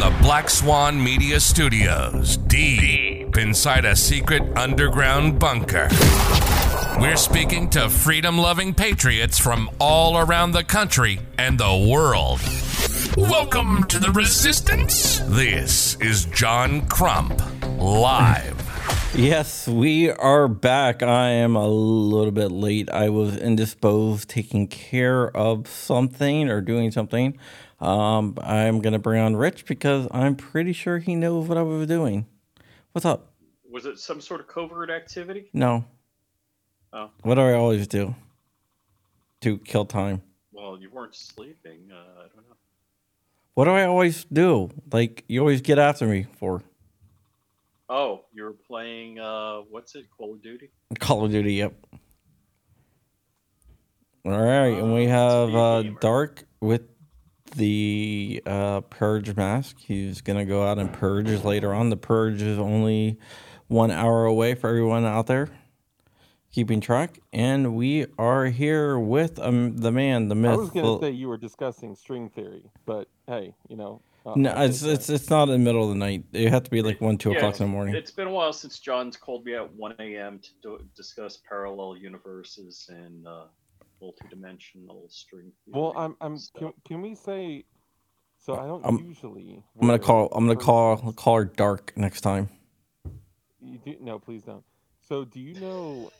From the Black Swan Media Studios, deep inside a secret underground bunker, we're speaking to freedom-loving patriots from all around the country and the world. Welcome to the Resistance. This is John Crump, live. Yes, we are back. I am a little bit late. I was indisposed taking care of something or doing something. I'm going to bring on Rich because I'm pretty sure he knows what I was doing. What's up? Was it some sort of covert activity? No. Oh. What do I always do to kill time? Well, you weren't sleeping. I don't know. What do I always do? Like, you always get after me for... Oh, you were playing, Call of Duty? Call of Duty, yep. All right, and we have Dark with the Purge mask. He's going to go out and purge later on. The Purge is only 1 hour away for everyone out there keeping track. And we are here with the man, the myth. I was going to say you were discussing string theory, but hey, you know. No, it's not in the middle of the night. It had to be like 1, 2 o'clock in the morning. It's been a while since John's called me at 1 a.m. to discuss parallel universes and multi-dimensional string theory. Well, can we say? So I don't usually. I'm gonna call her Dark next time. You do, no, please don't. So do you know?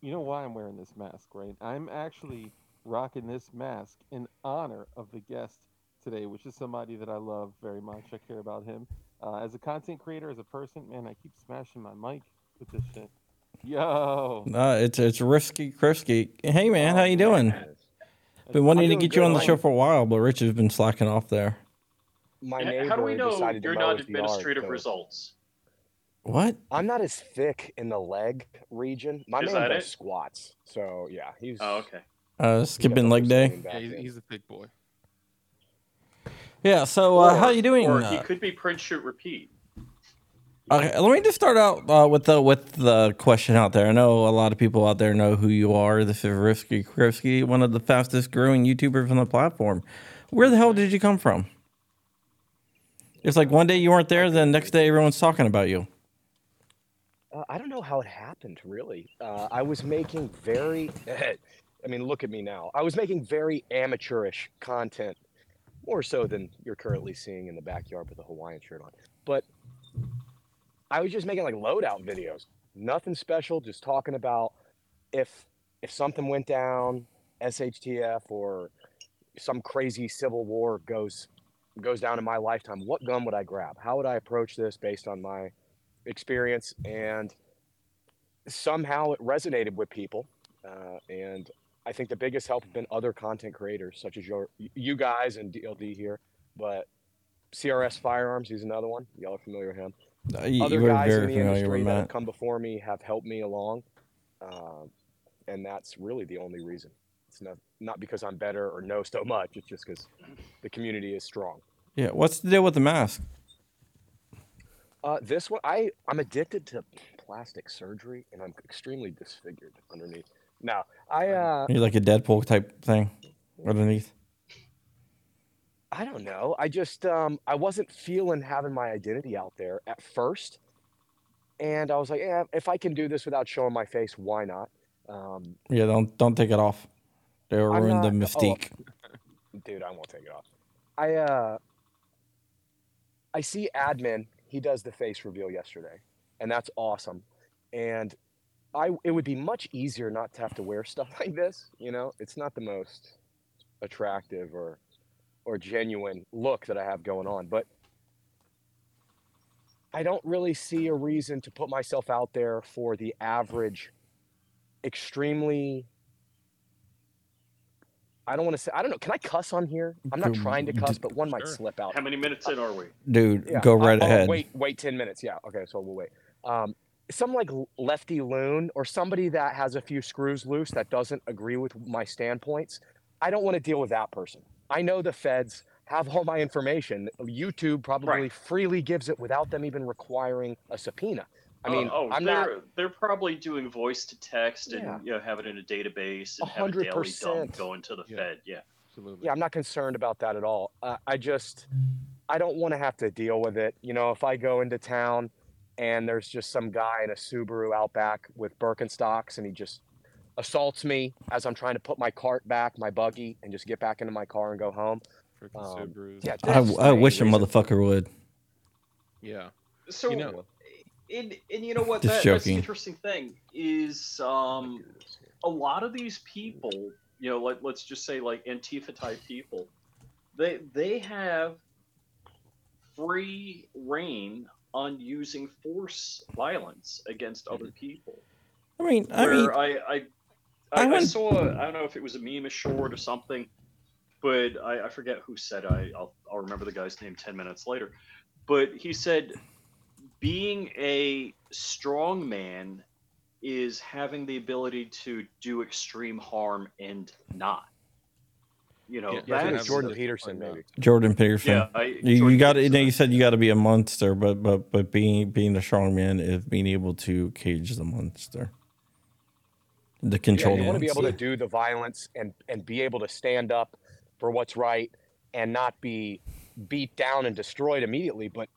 You know why I'm wearing this mask, right? I'm actually rocking this mask in honor of the guest today, which is somebody that I love very much. I care about him as a content creator, as a person. Man, I keep smashing my mic with this shit. Yo, it's Risky Krisky. Hey man, how you doing? Been wanting to get you on the show for a while, but Rich has been slacking off there. My neighbor, how do we know you're not administrative results? What? I'm not as thick in the leg region. My man does squats, so yeah, he's okay. Skipping leg day. Yeah, he's a thick boy. Yeah, so how are you doing? Or he could be Prince Chuba-VP. Okay, let me just start out with the question out there. I know a lot of people out there know who you are. This is Risky Krisky, one of the fastest growing YouTubers on the platform. Where the hell did you come from? It's like one day you weren't there, then next day everyone's talking about you. I don't know how it happened, really. I was making very... I mean, look at me now. I was making very amateurish content. More so than you're currently seeing in the backyard with a Hawaiian shirt on. But I was just making like loadout videos. Nothing special, just talking about if something went down, SHTF or some crazy civil war goes down in my lifetime, what gun would I grab? How would I approach this based on my experience? And somehow it resonated with people. And I think the biggest help have been other content creators, such as you guys and DLD here, but CRS Firearms, he's another one. Y'all are familiar with him. Other guys in the industry that have come before me have helped me along, and that's really the only reason. It's not because I'm better or know so much. It's just because the community is strong. Yeah, what's the deal with the mask? This one, I'm addicted to plastic surgery, and I'm extremely disfigured underneath. No, you're like a Deadpool type thing underneath. I don't know. I just I wasn't feeling having my identity out there at first, and I was like, yeah, if I can do this without showing my face, why not? Yeah, don't take it off. They ruined the mystique. Oh, dude, I won't take it off. I see Admin. He does the face reveal yesterday, and that's awesome. And it would be much easier not to have to wear stuff like this, you know? It's not the most attractive or genuine look that I have going on, but I don't really see a reason to put myself out there for the average extremely... I don't want to say... I don't know. Can I cuss on here? I'm not trying to cuss, but one might slip out. How many minutes in are we? Dude, yeah, go right ahead. Wait 10 minutes. Yeah, okay, so we'll wait. Some like lefty loon or somebody that has a few screws loose that doesn't agree with my standpoints, I don't want to deal with that person. I know the feds have all my information. YouTube probably freely gives it without them even requiring a subpoena. I mean, they're probably doing voice to text and have it in a database and 100%. Have a daily dump going to the Fed. Yeah, absolutely. Yeah, I'm not concerned about that at all. I just I don't want to have to deal with it. You know, if I go into town and there's just some guy in a Subaru Outback with Birkenstocks and he just assaults me as I'm trying to put my cart back, my buggy, and just get back into my car and go home. Yeah, I wish a motherfucker would. Yeah. So, you know, and you know what? That's the interesting thing is a lot of these people, you know, like, let's just say like Antifa type people, they have free reign on using force violence against other people. I saw, I don't know if it was a meme, a short or something, but I forget who said, I'll remember the guy's name 10 minutes later, but he said, being a strong man is having the ability to do extreme harm and not. You know, Jordan Peterson. Yeah, you said you got to be a monster, but being a strong man is being able to cage the monster, the control. Yeah, you want to be able to do the violence and be able to stand up for what's right and not be beat down and destroyed immediately, but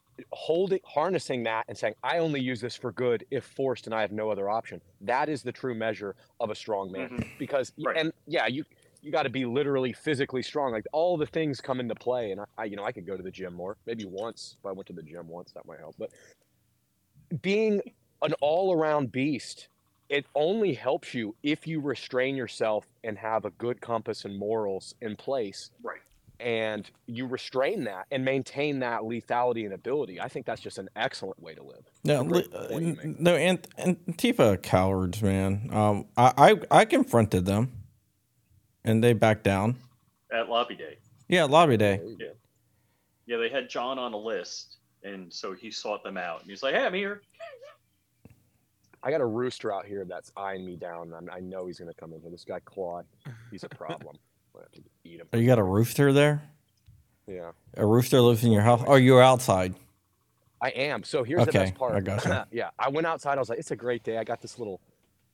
harnessing that and saying, I only use this for good if forced and I have no other option. That is the true measure of a strong man, because you got to be literally physically strong. Like all the things come into play, and I could go to the gym more. Maybe once, if I went to the gym once, that might help. But being an all-around beast, it only helps you if you restrain yourself and have a good compass and morals in place. Right. And you restrain that and maintain that lethality and ability. I think that's just an excellent way to live. No, Antifa cowards, man. I confronted them. And they backed down at lobby day. Yeah, lobby day. Yeah, they had John on a list, and so he sought them out. And he's like, "Hey, I'm here. I got a rooster out here that's eyeing me down. I know he's gonna come in here. This guy Claude, he's a problem. I have to eat him." Oh, you got a rooster there? Yeah. A rooster lives in your house. Oh, you're outside. I am. So here's the best part. I gotcha. Yeah, I went outside. I was like, "It's a great day. I got this little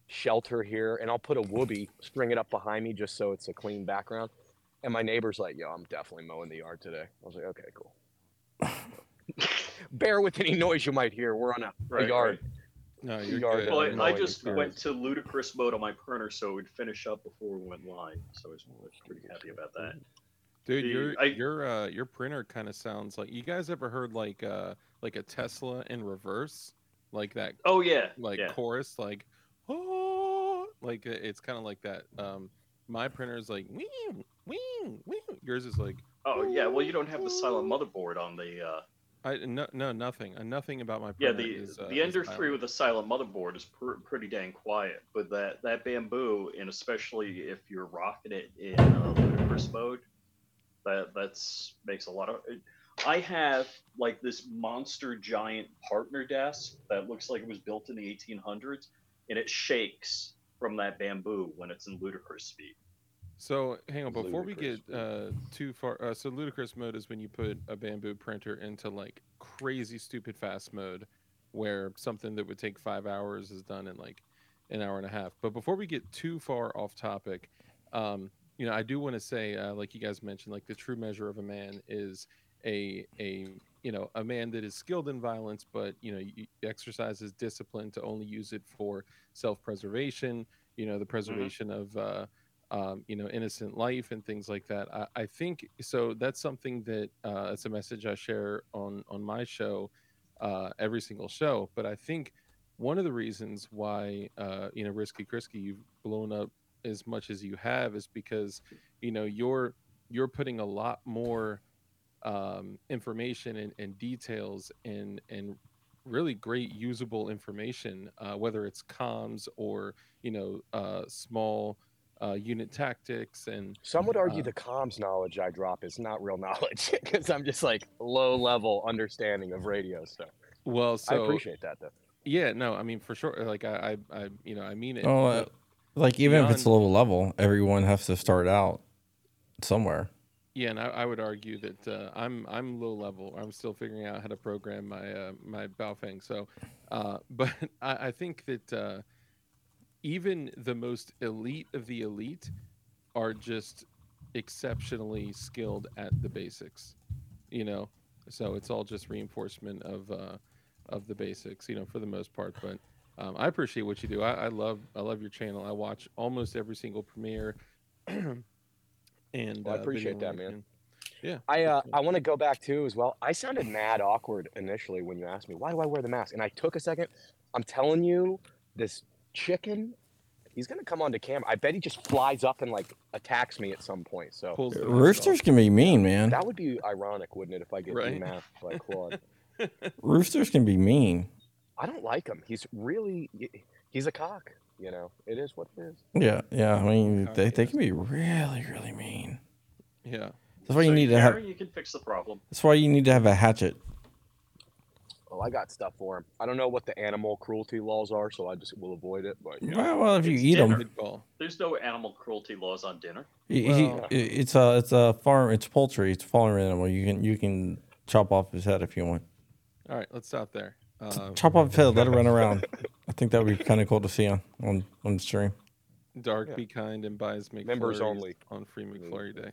shelter here, and I'll put a whoobie, string it up behind me just so it's a clean background." And my neighbor's like, "Yo, I'm definitely mowing the yard today." I was like, "Okay, cool." Bear with any noise you might hear. We're on a yard. Right. No, you're yard. Well, I just went to ludicrous mode on my printer so it would finish up before we went live. So I was pretty happy about that. Dude, your printer kind of sounds like, you guys ever heard like a Tesla in reverse, like that? Oh yeah, chorus, like. Oh, like it's kind of like that. My printer is like wee wee wee. Yours is like Well, you don't have the silent motherboard on the. Nothing about my printer. Yeah, the Ender 3 with a silent motherboard is pretty dang quiet. But that bamboo, and especially if you're rocking it in ludicrous mode, that's makes a lot of. I have like this monster giant partner desk that looks like it was built in the 1800s. And it shakes from that bamboo when it's in ludicrous speed. So hang on, before we get too far. So ludicrous mode is when you put a bamboo printer into like crazy stupid fast mode, where something that would take 5 hours is done in like an hour and a half. But before we get too far off topic, you know, I do want to say, like you guys mentioned, like the true measure of a man is a you know, a man that is skilled in violence, but, you know, exercises discipline to only use it for self-preservation, you know, the preservation of, you know, innocent life and things like that. I think so. That's something that it's a message I share on my show, every single show. But I think one of the reasons why, you know, Risky Krisky, you've blown up as much as you have is because, you know, you're putting a lot more information and details and really great usable information, whether it's comms or, you know, small unit tactics. And some would argue the comms knowledge I drop is not real knowledge because I'm just like low level understanding of radio stuff. Well, so I appreciate that though. Yeah, no, I mean, for sure. Like I you know, I mean it. Oh, like even if it's low level, everyone has to start out somewhere. Yeah, and I would argue that I'm low level. I'm still figuring out how to program my my Baofeng. So, but I think that even the most elite of the elite are just exceptionally skilled at the basics. You know, So it's all just reinforcement of the basics, you know, for the most part. But I appreciate what you do. I love your channel. I watch almost every single premiere. And I appreciate that, man. Yeah. I want to go back too as well. I sounded mad awkward initially when you asked me, why do I wear the mask? And I took a second. I'm telling you, this chicken, he's going to come onto camera. I bet he just flies up and like attacks me at some point. So roosters can be mean, man. That would be ironic, wouldn't it, if I get the mask by Claude? Roosters can be mean. I don't like him. He's really, he's a cock, you know. It is what it is. Yeah, yeah. I mean, they can be really, really mean. Yeah. That's why you can fix the problem. That's why you need to have a hatchet. Well, I got stuff for him. I don't know what the animal cruelty laws are, so I just will avoid it. But well, if you eat them, there's no animal cruelty laws on dinner. It's a farm. It's poultry. It's a farm animal. You can chop off his head if you want. All right, let's stop there. Chop off his head. Let it run around. I think that would be kind of cool to see on the stream. Dark, be kind and buys McFlurries members only on Free McFlurry Day.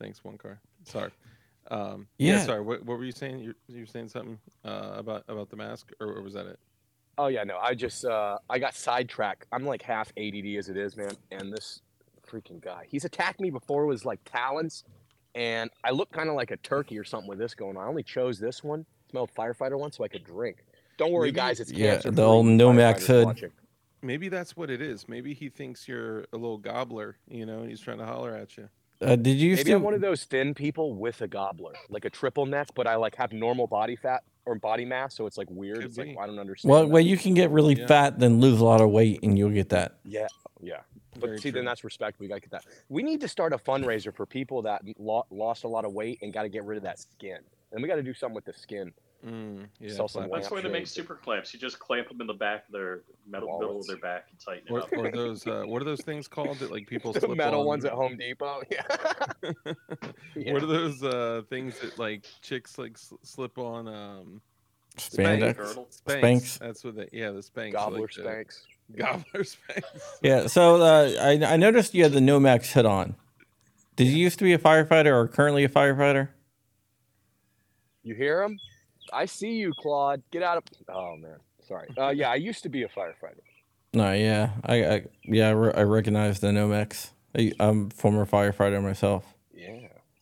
Thanks, one car. Sorry. Sorry. What were you saying? You were saying something about the mask, or was that it? Oh yeah, no. I just I got sidetracked. I'm like half ADD as it is, man. And this freaking guy, he's attacked me before with like talons, and I look kind of like a turkey or something with this going on. I only chose this one. Smelled firefighter one, so I could drink. Don't worry, guys. It's cancer. The old Nomex hood. Watching. Maybe that's what it is. Maybe he thinks you're a little gobbler, you know, and he's trying to holler at you. I'm one of those thin people with a gobbler, like a triple neck, but I like have normal body fat or body mass, so it's like weird. It's like, well, I don't understand. Well, you can get really fat, then lose a lot of weight, and you'll get that. Yeah. But then that's respect. We gotta get that. We need to start a fundraiser for people that lost a lot of weight and got to get rid of that skin, and we got to do something with the skin. That's the way to make super clamps. You just clamp them in the back of their middle of their back and tighten it up. Or those, what are those things called that like people slip on? The metal ones at Home Depot. Yeah. What are those things that like chicks like slip on? Spanx. That's what the Spanx. Gobbler Spanx. Yeah. So I noticed you had the Nomex hood on. Did you used to be a firefighter or currently a firefighter? You hear him? I see you, Claude. Get out of... Oh, man. Sorry. I used to be a firefighter. No, yeah. I recognize the Nomex. I'm a former firefighter myself. Yeah.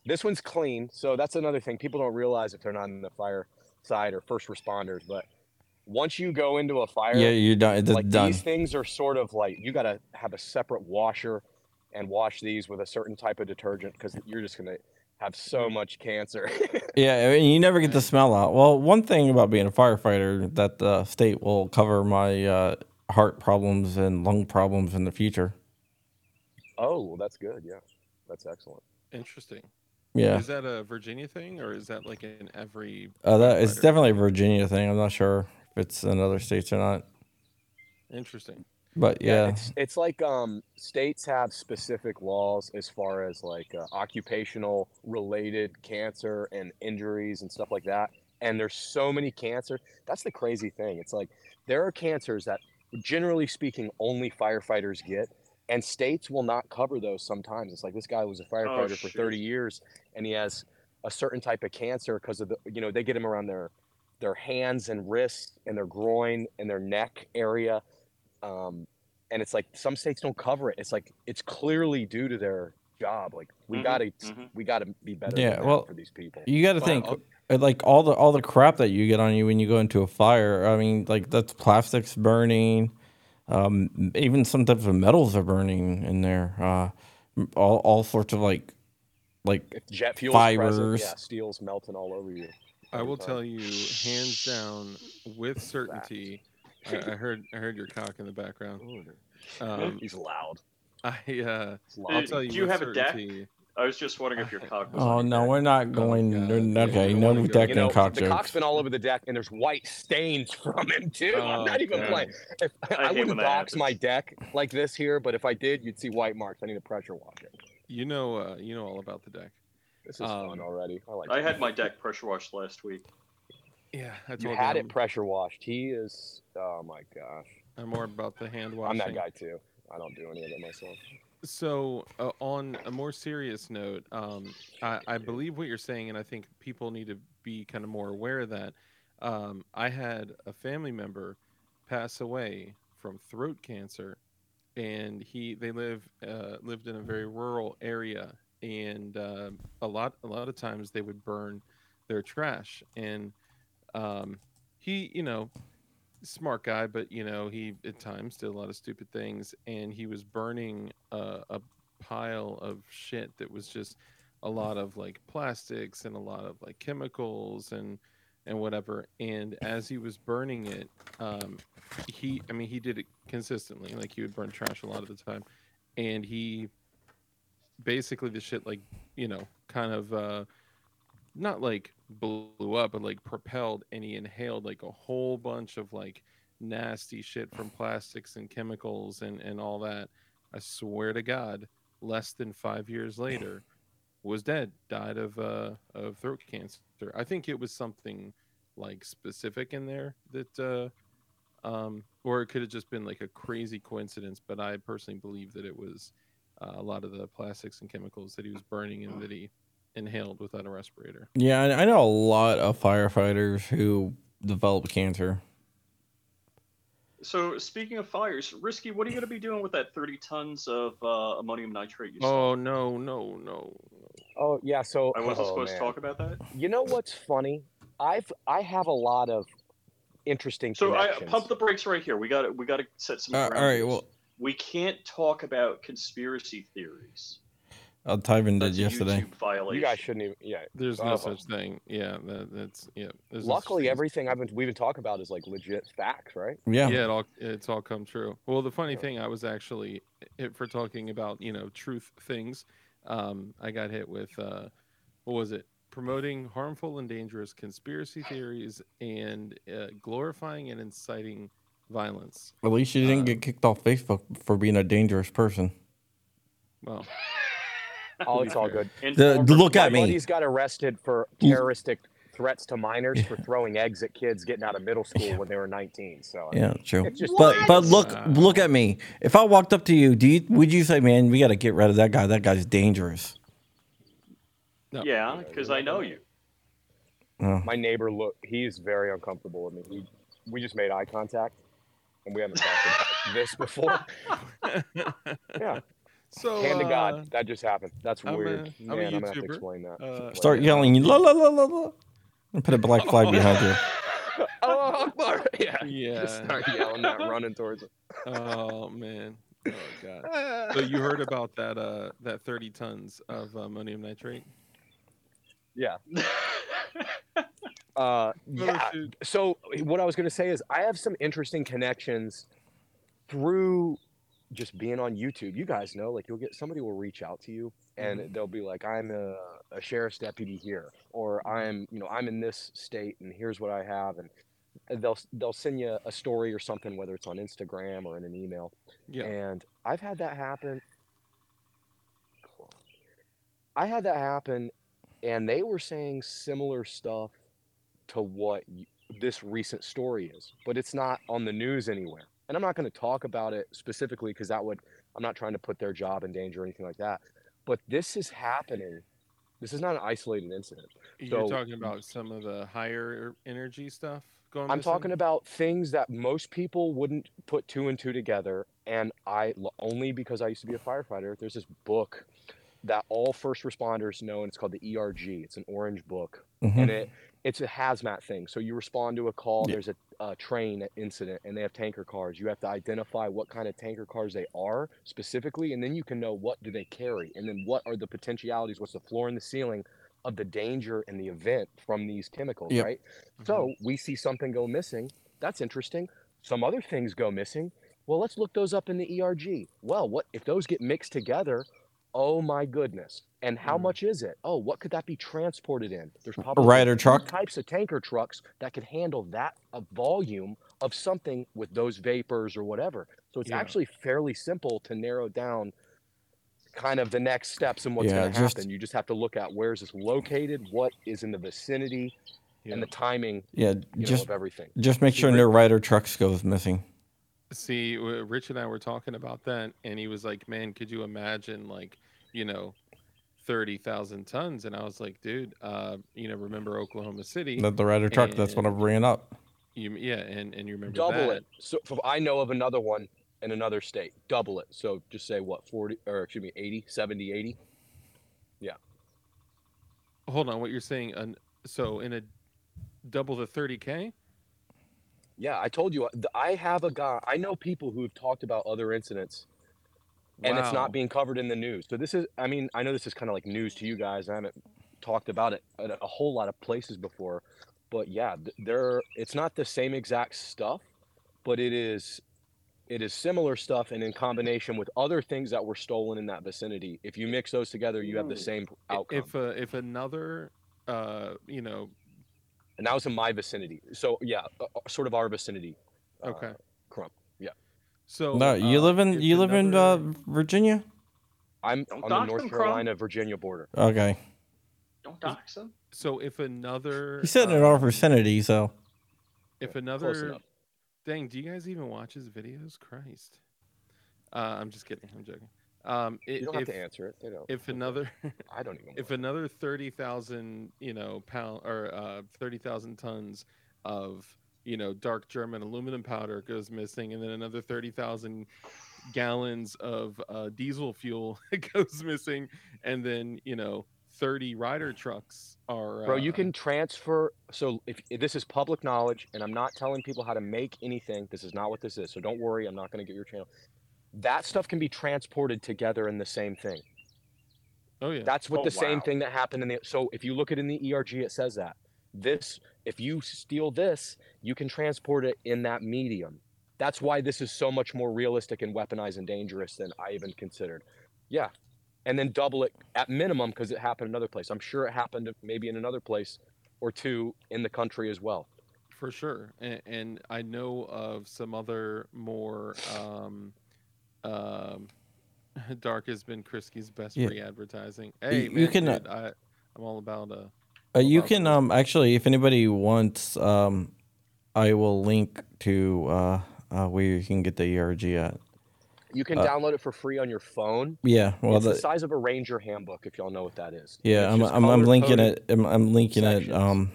This one's clean, so that's another thing. People don't realize if they're not in the fire side or first responders, but once you go into a fire... Yeah, you're done. These things are sort of like... You got to have a separate washer and wash these with a certain type of detergent because you're just going to... have so much cancer. Yeah, I mean, you never get the smell out. Well, one thing about being a firefighter that the state will cover my heart problems and lung problems in the future. Oh, well, that's good. Yeah, that's excellent. Interesting. Yeah. Is that a Virginia thing or is that like in every... it's definitely a Virginia thing. I'm not sure if it's in other states or not. Interesting. But yeah, it's like states have specific laws as far as like occupational related cancer and injuries and stuff like that. And there's so many cancers. That's the crazy thing. It's like there are cancers that generally speaking only firefighters get and states will not cover those sometimes. It's like this guy was a firefighter for 30 years and he has a certain type of cancer because of the, you know, they get him around their hands and wrists and their groin and their neck area. And it's like some states don't cover it. It's like it's clearly due to their job. Like we gotta be better. Yeah, well, for these people, you gotta think like all the crap that you get on you when you go into a fire. I mean, like that's plastics burning. Even some types of metals are burning in there. All sorts of like jet fuel fibers, steel's melting all over you. I will tell you, hands down, with certainty. I heard your cock in the background. He's loud. I'll tell you. Do you have a deck? I was just wondering if your cock was... Oh, no, we're not going... Okay, no deck and cock jokes. The cock's been all over the deck, and there's white stains from him, too. I'm not even playing. I wouldn't box my deck like this here, but if I did, you'd see white marks. I need to pressure wash it. You know all about the deck. This is fun already. I had my deck pressure washed last week. Yeah, you had it pressure washed. He is... Oh, my gosh. I'm more about the hand washing. I'm that guy, too. I don't do any of it myself. So, on a more serious note, I believe what you're saying, and I think people need to be kind of more aware of that. I had a family member pass away from throat cancer, and they lived in a very rural area, and a lot of times they would burn their trash. And he, you know, smart guy, but you know, he at times did a lot of stupid things, and he was burning a pile of shit that was just a lot of like plastics and a lot of like chemicals and whatever. And as he was burning it, he did it consistently. Like, he would burn trash a lot of the time, and he basically, the shit, like, you know, kind of not like blew up, but like propelled, and he inhaled like a whole bunch of like nasty shit from plastics and chemicals and all that. I swear to God, less than 5 years later, was dead, died of throat cancer. I think it was something like specific in there that, or it could have just been like a crazy coincidence. But I personally believe that it was a lot of the plastics and chemicals that he was burning and that he inhaled without a respirator. Yeah, I know a lot of firefighters who develop cancer. So, speaking of fires, Risky, what are you going to be doing with that 30 tons of ammonium nitrate you said? Oh, no. Oh, yeah, so... I wasn't supposed to talk about that? You know what's funny? I have a lot of interesting connections. So, pump the brakes right here. We got to set some ground. All right, well... We can't talk about conspiracy theories. I'll type in that yesterday. You guys shouldn't even... Yeah, there's no such thing. Yeah, that's... yeah. Luckily, everything we've been talking about is like legit facts, right? Yeah. Yeah, it's all come true. Well, the funny thing, I was actually hit for talking about, you know, truth things. I got hit with, what was it? Promoting harmful and dangerous conspiracy theories and glorifying and inciting violence. At least you didn't get kicked off Facebook for being a dangerous person. Well... It's all good. Look at me. He's got arrested for terroristic threats to minors for throwing eggs at kids getting out of middle school when they were 19. So true. But look at me. If I walked up to you, would you say, "Man, we got to get rid of that guy. That guy's dangerous"? No. Yeah, because I know you. Oh. My neighbor, he's very uncomfortable with me. We just made eye contact, and we haven't talked about this before. Yeah. So, hand to God, that just happened. That's weird. Man, I'm gonna have to explain that. Start yelling, la la la la la, and put a black flag behind you. Oh, Akbar! Yeah. Just start yelling that, running towards it. Oh man! Oh God! So you heard about that 30 tons of ammonium nitrate? Yeah. Yeah. So what I was gonna say is I have some interesting connections through. Just being on YouTube, you guys know, like, you'll get somebody will reach out to you and they'll be like, I'm a sheriff's deputy here, or I'm in this state and here's what I have, and they'll send you a story or something, whether it's on Instagram or in an email. Yeah. And I've had that happen. And they were saying similar stuff to what this recent story is, but it's not on the news anywhere. And I'm not going to talk about it specifically because I'm not trying to put their job in danger or anything like that. But this is happening. This is not an isolated incident. You're talking about some of the higher energy stuff going on? I'm talking about things that most people wouldn't put two and two together. And only because I used to be a firefighter, there's this book that all first responders know, and it's called the ERG. It's an orange book. Mm-hmm. And it's a hazmat thing. So you respond to a call, there's a train incident, and they have tanker cars. You have to identify what kind of tanker cars they are specifically, and then you can know what do they carry, and then what are the potentialities, what's the floor and the ceiling of the danger and the event from these chemicals, right? Mm-hmm. So we see something go missing. That's interesting. Some other things go missing. Well, let's look those up in the ERG. Well, what if those get mixed together? Oh my goodness. And how much is it? Oh, what could that be transported in? There's probably types of tanker trucks that could handle that volume of something with those vapors or whatever. So it's actually fairly simple to narrow down kind of the next steps and what's going to happen. You just have to look at where is this located, what is in the vicinity, and the timing of everything. Just make sure no Ryder trucks goes missing. See, Rich and I were talking about that, and he was like, man, could you imagine, like, you know, 30,000 tons. And I was like, dude, remember Oklahoma City? The Ryder truck, that's what I'm bringing up. You remember double that. It. So I know of another one in another state. Double it. So just say what, 80? Yeah. Hold on, what you're saying, so in a double the 30K? Yeah, I told you, I have a guy, I know people who have talked about other incidents, and wow, it's not being covered in the news. So this is, I mean, I know this is kind of like news to you guys. I haven't talked about it at a whole lot of places before, but yeah, it's not the same exact stuff, but it is similar stuff, and in combination with other things that were stolen in that vicinity, if you mix those together, you have the same outcome. If another, and that was in my vicinity. So yeah, sort of our vicinity. Okay. Crump. Yeah. So no, you live in Virginia. I'm on the North Carolina Virginia border. Okay. Don't dox them. So if another, you said in our vicinity, so if another. Dang, do you guys even watch his videos? Christ. I'm just kidding. I'm joking. You don't have to answer it. They don't. If another, I don't even. If another 30,000, pound or 30,000 tons of, dark German aluminum powder goes missing, and then another 30,000 gallons of diesel fuel goes missing, and then 30 Ryder trucks are. Bro, you can transfer. So if this is public knowledge, and I'm not telling people how to make anything. This is not what this is. So don't worry. I'm not going to get your channel. That stuff can be transported together in the same thing. Oh yeah. That's what same thing that happened in the. So if you look at in the ERG, it says that if you steal this, you can transport it in that medium. That's why this is so much more realistic and weaponized and dangerous than I even considered. Yeah. And then double it at minimum, because it happened another place. I'm sure it happened maybe in another place or two in the country as well. For sure. And I know of some other more Dark has been Chrisky's best free advertising. Hey, you can. Dude, I'm all about. You can actually, if anybody wants, I will link to where you can get the ERG at. You can download it for free on your phone. Yeah, well, it's the size of a Ranger handbook, if y'all know what that is. Yeah, I'm linking it. I'm linking sections.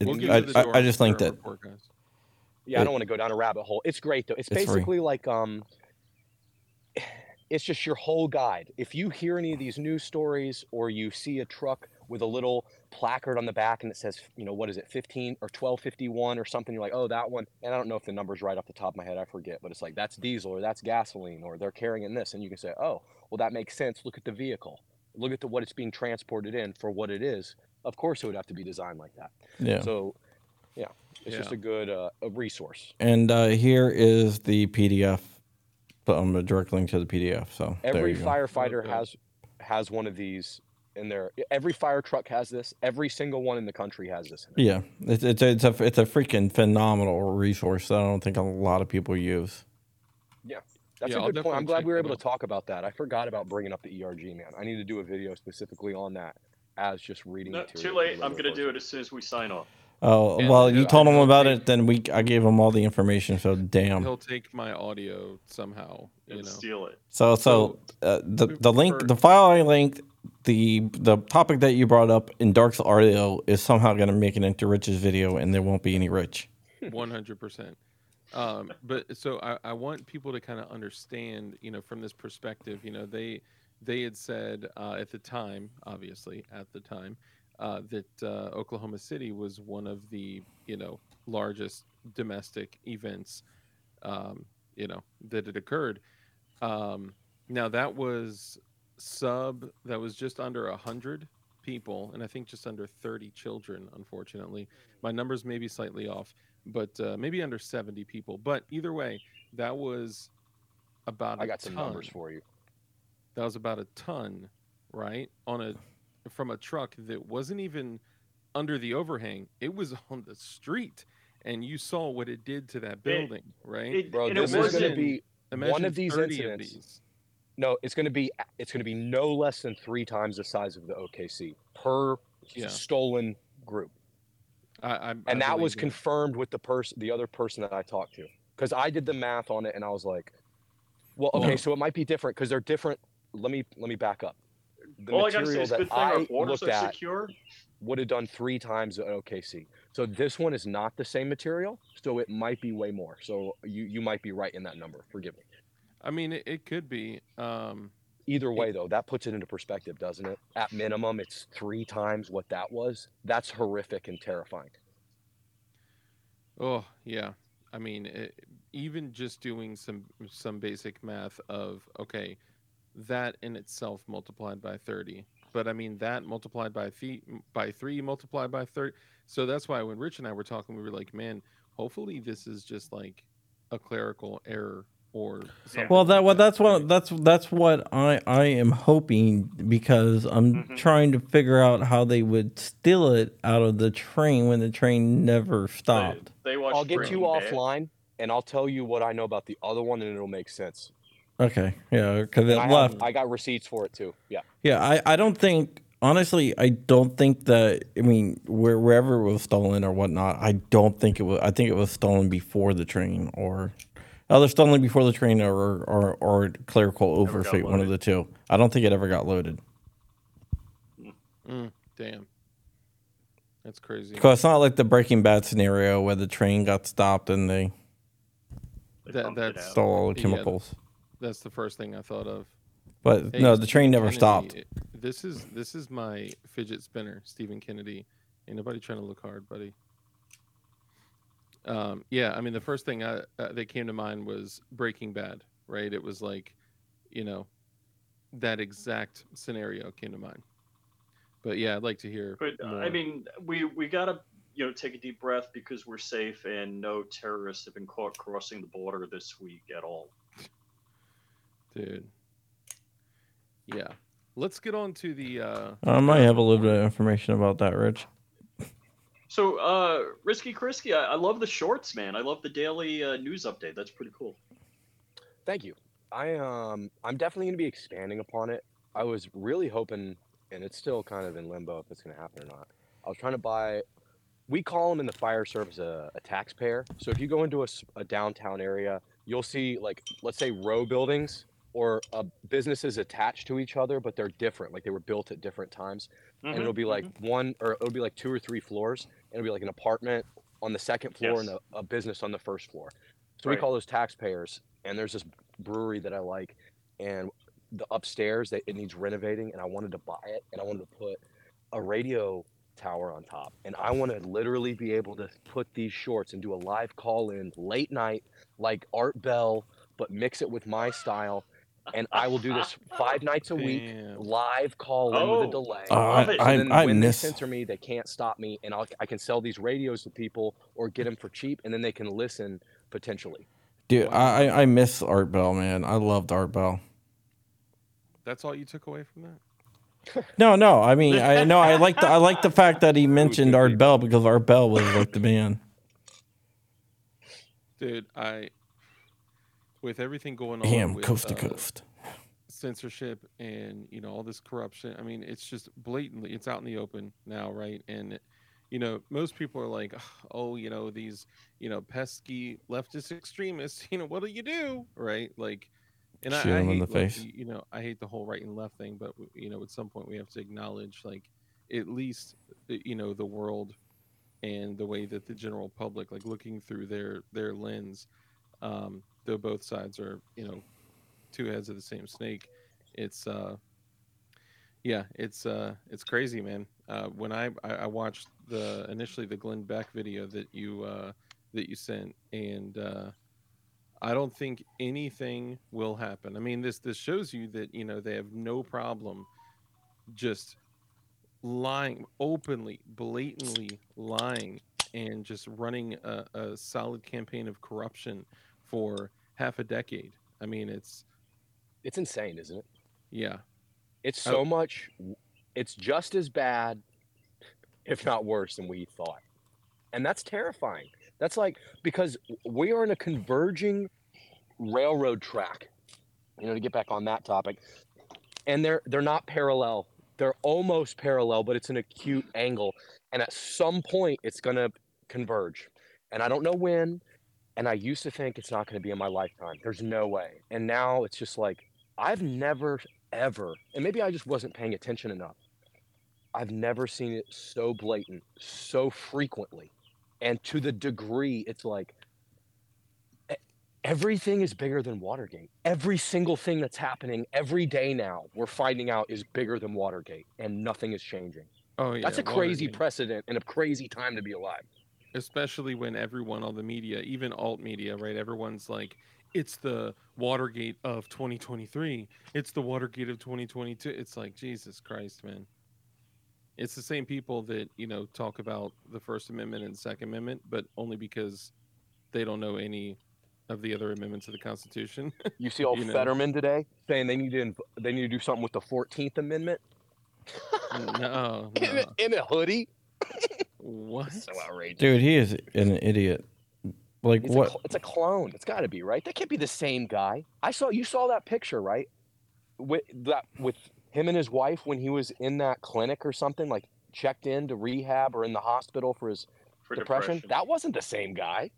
It. I just linked it. Report, I don't want to go down a rabbit hole. It's great though. It's basically free. Like it's just your whole guide. If you hear any of these news stories or you see a truck with a little placard on the back and it says, what is it, 15 or 1251 or something, you're like, oh, that one. And I don't know if the number's right off the top of my head, I forget, but it's like, that's diesel or that's gasoline or they're carrying in this. And you can say, oh, well, that makes sense. Look at the vehicle. Look at what it's being transported in for what it is. Of course, it would have to be designed like that. Yeah. So, yeah, it's just a good a resource. And here is the PDF. But I'm a direct link to the PDF. So every firefighter has one of these. In there, every fire truck has this. Every single one in the country has this. Yeah, it's a freaking phenomenal resource that I don't think a lot of people use. Yeah, that's a good point. I'm glad we were able to talk about that. I forgot about bringing up the ERG, man. I need to do a video specifically on that as just reading. No, too late. I'm gonna do it as soon as we sign off. Oh well, you told him about it. Then I gave him all the information. So damn, he'll take my audio somehow and steal it. So the link, the file I linked. The topic that you brought up in Dark's audio is somehow going to make it into Rich's video, and there won't be any Rich. 100%. But so I want people to kind of understand, from this perspective, they had said at the time, obviously at the time, that Oklahoma City was one of the, largest domestic events, that it occurred. Now that was... that was just under 100 people, and I think just under 30 children, unfortunately. My numbers may be slightly off, but maybe under 70 people. But either way, that was about I got some numbers for you. That was about a ton, right? From a truck that wasn't even under the overhang. It was on the street, and you saw what it did to that building, right? Bro, this is going to be one of these incidents. No, it's going to be no less than 3 times the size of the OKC per stolen group. And that was confirmed with the other person that I talked to, because I did the math on it and I was like, well, okay, so it might be different because they're different. Let me back up. the all material I say that I looked at secure. Would have done 3 times at OKC. So this one is not the same material, so it might be way more. So you might be right in that number. Forgive me. I mean, it could be. Either way, though, that puts it into perspective, doesn't it? At minimum, it's 3 times what that was. That's horrific and terrifying. Oh, yeah. I mean, even just doing some basic math of, okay, that in itself multiplied by 30. But I mean, that multiplied by 3 multiplied by 30. So that's why when Rich and I were talking, we were like, man, hopefully this is just like a clerical error or something. Well, that's what I am hoping, because I'm trying to figure out how they would steal it out of the train when the train never stopped. I'll get you offline and I'll tell you what I know about the other one and it'll make sense. Okay, yeah, because it left. I got receipts for it too. Yeah. Yeah, I don't think, honestly, I don't think that, I mean, wherever it was stolen or whatnot, I don't think it was, I think it was stolen before the train or either stolen before the train or clerical overfate, one of the two. I don't think it ever got loaded. Damn. That's crazy. Because it's not like the Breaking Bad scenario where the train got stopped and they stole all the chemicals. Yeah. That's the first thing I thought of. But hey, no, the train never stopped. This is my fidget spinner, Stephen Kennedy. Ain't nobody trying to look hard, buddy. Yeah, I mean, the first thing that came to mind was Breaking Bad, right? It was like, you know, that exact scenario came to mind. But yeah, I'd like to hear. But more. I mean, we gotta, you know, take a deep breath, because we're safe and no terrorists have been caught crossing the border this week at all. Dude, yeah. Let's get on to the... I might have a little bit of information about that, Rich. So, Risky Krisky, I love the shorts, man. I love the daily news update. That's pretty cool. Thank you. I'm definitely going to be expanding upon it. I was really hoping, and it's still kind of in limbo if it's going to happen or not. I was trying to buy... We call them in the fire service a taxpayer. So if you go into a downtown area, you'll see, like, let's say row buildings... or businesses attached to each other, but they're different. Like, they were built at different times. And it'll be like one, or it'll be like 2 or 3 floors. And it'll be like an apartment on the second floor and a business on the first floor. So we call those taxpayers. And there's this brewery that I like. And the upstairs, it needs renovating. And I wanted to buy it. And I wanted to put a radio tower on top. And I want to literally be able to put these shorts and do a live call-in late night, like Art Bell, but mix it with my style. And I will do this 5 nights a week, live call in with a delay. They censor me, they can't stop me, and I can sell these radios to people or get them for cheap, and then they can listen potentially. Dude, I miss Art Bell, man. I loved Art Bell. That's all you took away from that? No. I mean, I like the fact that he mentioned Art Bell, because Art Bell was like the man. Dude, with everything going on, with, coast to coast censorship and, you know, all this corruption, I mean, it's just blatantly, it's out in the open now, right? And, you know, most people are like, oh, you know, these, you know, pesky leftist extremists, you know, what do you do, right? Like, and I hate, like, face. You know, I hate the whole right and left thing, but, you know, at some point we have to acknowledge, like, at least, you know, the world and the way that the general public, like, looking through their lens, though both sides are, you know, 2 heads of the same snake. It's it's crazy, man. When I watched initially the Glenn Beck video that you sent, and I don't think anything will happen. I mean, this shows you that, you know, they have no problem just lying openly, blatantly lying, and just running a solid campaign of corruption for half a decade. I mean, it's insane, isn't it? Yeah. It's so much. It's just as bad, if not worse, than we thought. And that's terrifying. That's like, because we are in a converging railroad track, you know, to get back on that topic. And they're not parallel. They're almost parallel, but it's an acute angle. And at some point it's going to converge. And I don't know when. And I used to think it's not going to be in my lifetime. There's no way. And now it's just like, I've never ever, and maybe I just wasn't paying attention enough, I've never seen it so blatant, so frequently, and to the degree it's like everything is bigger than Watergate. Every single thing that's happening every day now, we're finding out is bigger than Watergate, and nothing is changing. Oh yeah, that's a crazy precedent and a crazy time to be alive. Especially when everyone on the media, even alt media, right? Everyone's like, it's the Watergate of 2023. It's the Watergate of 2022. It's like, Jesus Christ, man. It's the same people that, you know, talk about the First Amendment and Second Amendment, but only because they don't know any of the other amendments of the Constitution. You see old Fetterman today saying they need to do something with the 14th Amendment? No. In a hoodie? What? So outrageous. Dude, he is an idiot. Like, it's what? It's a clone. It's got to be, right? That can't be the same guy. You saw that picture, right? With him and his wife when he was in that clinic or something, like checked in to rehab or in the hospital for his depression. That wasn't the same guy.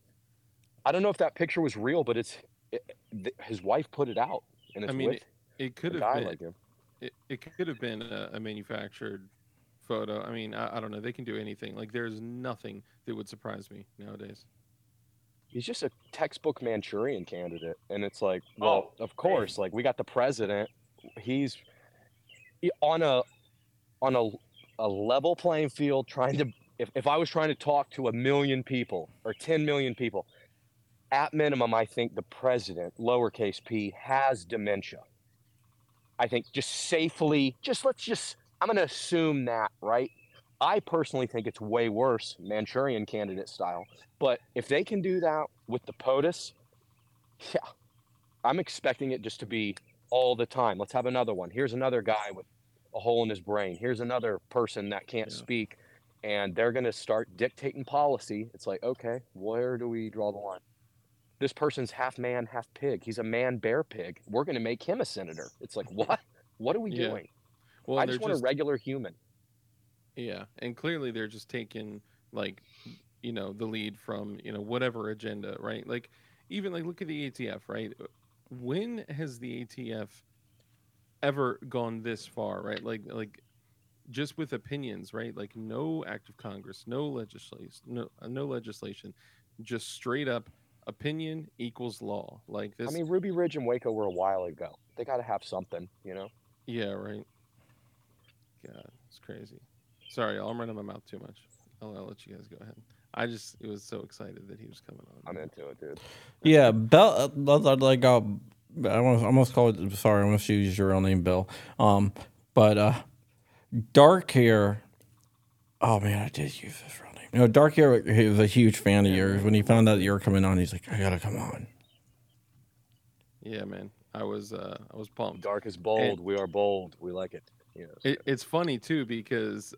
I don't know if that picture was real, but his wife put it out, and it's it could have been like him. It could have been a manufactured photo. I mean, I don't know. They can do anything. Like, there's nothing that would surprise me nowadays. He's just a textbook Manchurian candidate, and it's like, well, of course, man. Like, we got the president. He's on a level playing field trying to. If I was trying to talk to 1 million people or 10 million people, at minimum, I think the president, lowercase p, has dementia. I think I'm going to assume that, right? I personally think it's way worse, Manchurian candidate style. But if they can do that with the POTUS, yeah, I'm expecting it just to be all the time. Let's have another one. Here's another guy with a hole in his brain. Here's another person that can't speak. And they're going to start dictating policy. It's like, okay, where do we draw the line? This person's half man, half pig. He's a man bear pig. We're going to make him a senator. It's like, what? What are we doing? Well, I just want a regular human. Yeah, and clearly they're just taking, like, you know, the lead from, you know, whatever agenda, right? Like, even, like, look at the ATF, right? When has the ATF ever gone this far, right? Like just with opinions, right? Like, no act of Congress, no legislation, just straight up opinion equals law. Like this. I mean, Ruby Ridge and Waco were a while ago. They got to have something, you know? Yeah, right. God, it's crazy. Sorry, I'm running my mouth too much. I'll let you guys go ahead. I was so excited that he was coming on. I'm into it, dude. Yeah, Bell, like, I'm going to use your real name, Bill. Dark here. Oh, man, I did use this real name. You know, Dark here, he was a huge fan of yours. When he found out that you were coming on, he's like, I got to come on. Yeah, man. I was pumped. Dark is bold. And we are bold. We like it. You know, it's funny too, because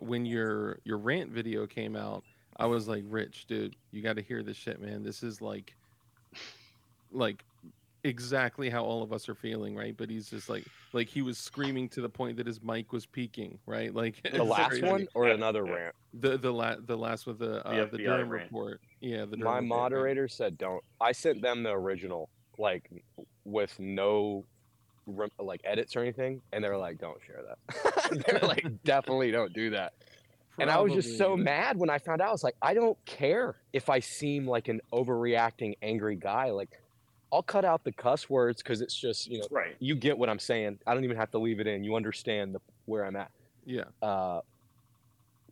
when your rant video came out, I was like, Rich, dude, you got to hear this shit, man. This is like exactly how all of us are feeling, right? But he's just like he was screaming to the point that his mic was peaking, right? Like the last crazy one or another rant. The last with the Durham report. Yeah, the Durham report. My moderator said don't. I sent them the original, like with no, like, edits or anything, and they're like, don't share that. They're like, definitely don't do that. Probably. And I was just so mad when I found out. I was like, I don't care if I seem like an overreacting angry guy. Like, I'll cut out the cuss words because it's just, you know, right. You get what I'm saying. I don't even have to leave it in. You understand where I'm at. Yeah.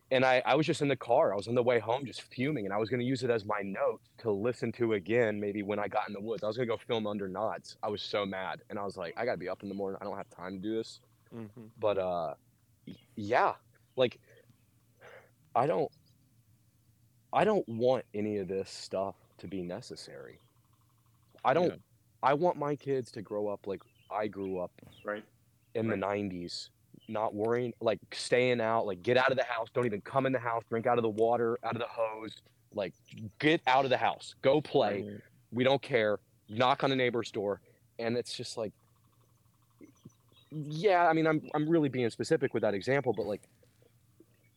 And I was just in the car. I was on the way home just fuming, and I was going to use it as my note to listen to again maybe when I got in the woods. I was going to go film Under Knots. I was so mad, and I was like, I got to be up in the morning. I don't have time to do this. Mm-hmm. But, yeah, like, I don't want any of this stuff to be necessary. I want my kids to grow up like I grew up in the 90s. Not worrying, like staying out, like get out of the house, don't even come in the house, drink out of the water, out of the hose, like get out of the house, go play. Right. We don't care. Knock on a neighbor's door. And it's just like, yeah, I mean, I'm really being specific with that example, but like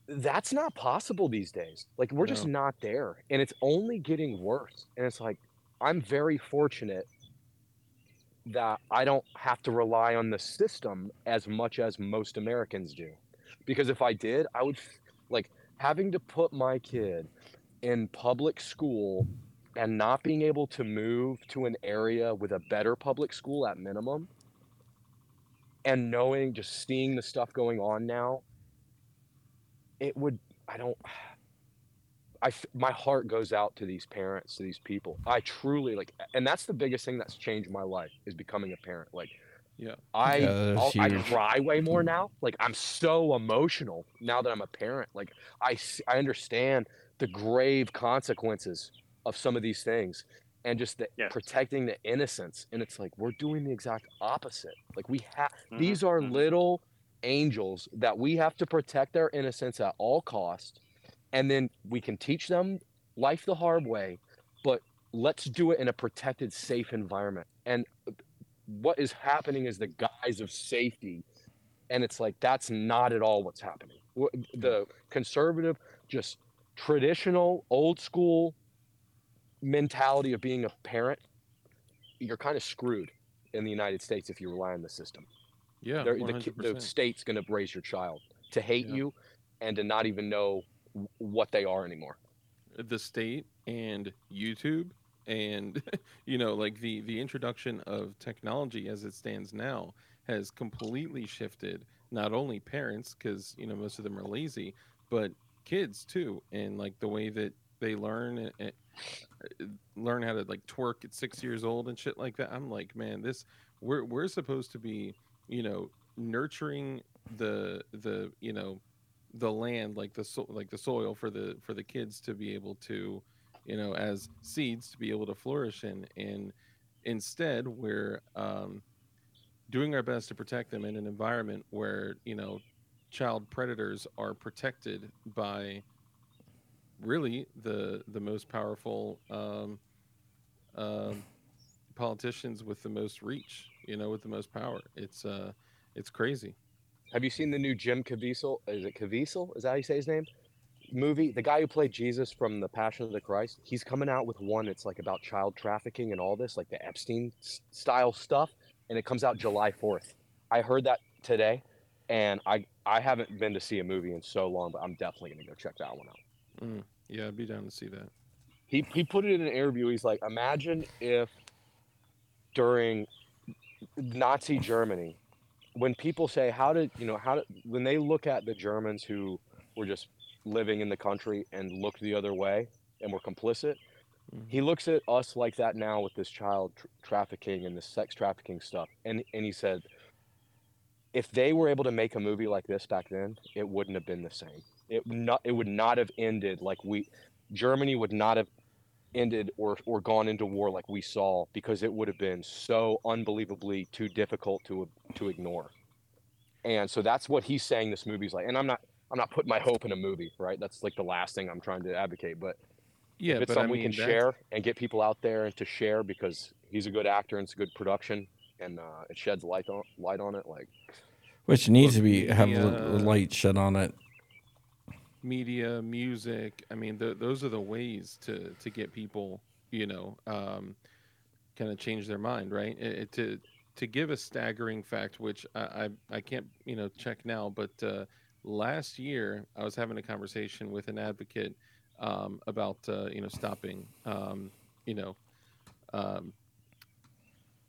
that's not possible these days. Like we're just not there, and it's only getting worse. And it's like, I'm very fortunate that I don't have to rely on the system as much as most Americans do. Because if I did, I would, like, having to put my kid in public school and not being able to move to an area with a better public school at minimum, and knowing, just seeing the stuff going on now, it would, my heart goes out to these parents, to these people. I truly, like, and that's the biggest thing that's changed my life, is becoming a parent. Like, yeah, I cry way more now. Like, I'm so emotional now that I'm a parent. Like, I understand the grave consequences of some of these things, and just the protecting the innocence. And it's like, we're doing the exact opposite. Like, we have, these are little angels that we have to protect their innocence at all costs. And then we can teach them life the hard way, but let's do it in a protected, safe environment. And what is happening is the guise of safety. And it's like, that's not at all what's happening. The conservative, just traditional, old school mentality of being a parent, you're kind of screwed in the United States if you rely on the system. Yeah, the state's going to raise your child to hate you and to not even know what they are anymore. The state and YouTube, and, you know, like, the introduction of technology as it stands now has completely shifted not only parents, because, you know, most of them are lazy, but kids too. And, like, the way that they learn how to, like, twerk at 6 years old and shit like that. I'm like, man, this, we're supposed to be, you know, nurturing the you know, the land, like the soil for the kids to be able to, you know, as seeds to be able to flourish in. And instead, we're doing our best to protect them in an environment where, you know, child predators are protected by really the most powerful politicians with the most reach, you know, with the most power. It's crazy. Have you seen the new Jim Caviezel? Is it Caviezel? Is that how you say his name? Movie. The guy who played Jesus from The Passion of the Christ. He's coming out with one. It's like about child trafficking and all this, like the Epstein style stuff. And it comes out July 4th. I heard that today, and I haven't been to see a movie in so long, but I'm definitely gonna go check that one out. Yeah, I'd be down to see that. He put it in an interview. He's like, imagine if during Nazi Germany, when people say, when they look at the Germans who were just living in the country and looked the other way and were complicit, he looks at us like that now with this child trafficking and this sex trafficking stuff. And he said, if they were able to make a movie like this back then, it wouldn't have been the same. It would not have ended like Germany would not have ended or gone into war like we saw, because it would have been so unbelievably too difficult to ignore. And so that's what he's saying this movie's like. And I'm not putting my hope in a movie, right? That's like the last thing I'm trying to advocate, but yeah, if it's something we can share and get people out there and to share, because he's a good actor and it's a good production, and it sheds light on it, like, which needs to be light shed on it. Media, music, I mean, those are the ways to get people, you know, kind of change their mind, right? To give a staggering fact, which I can't, you know, check now, but last year I was having a conversation with an advocate about you know, stopping you know,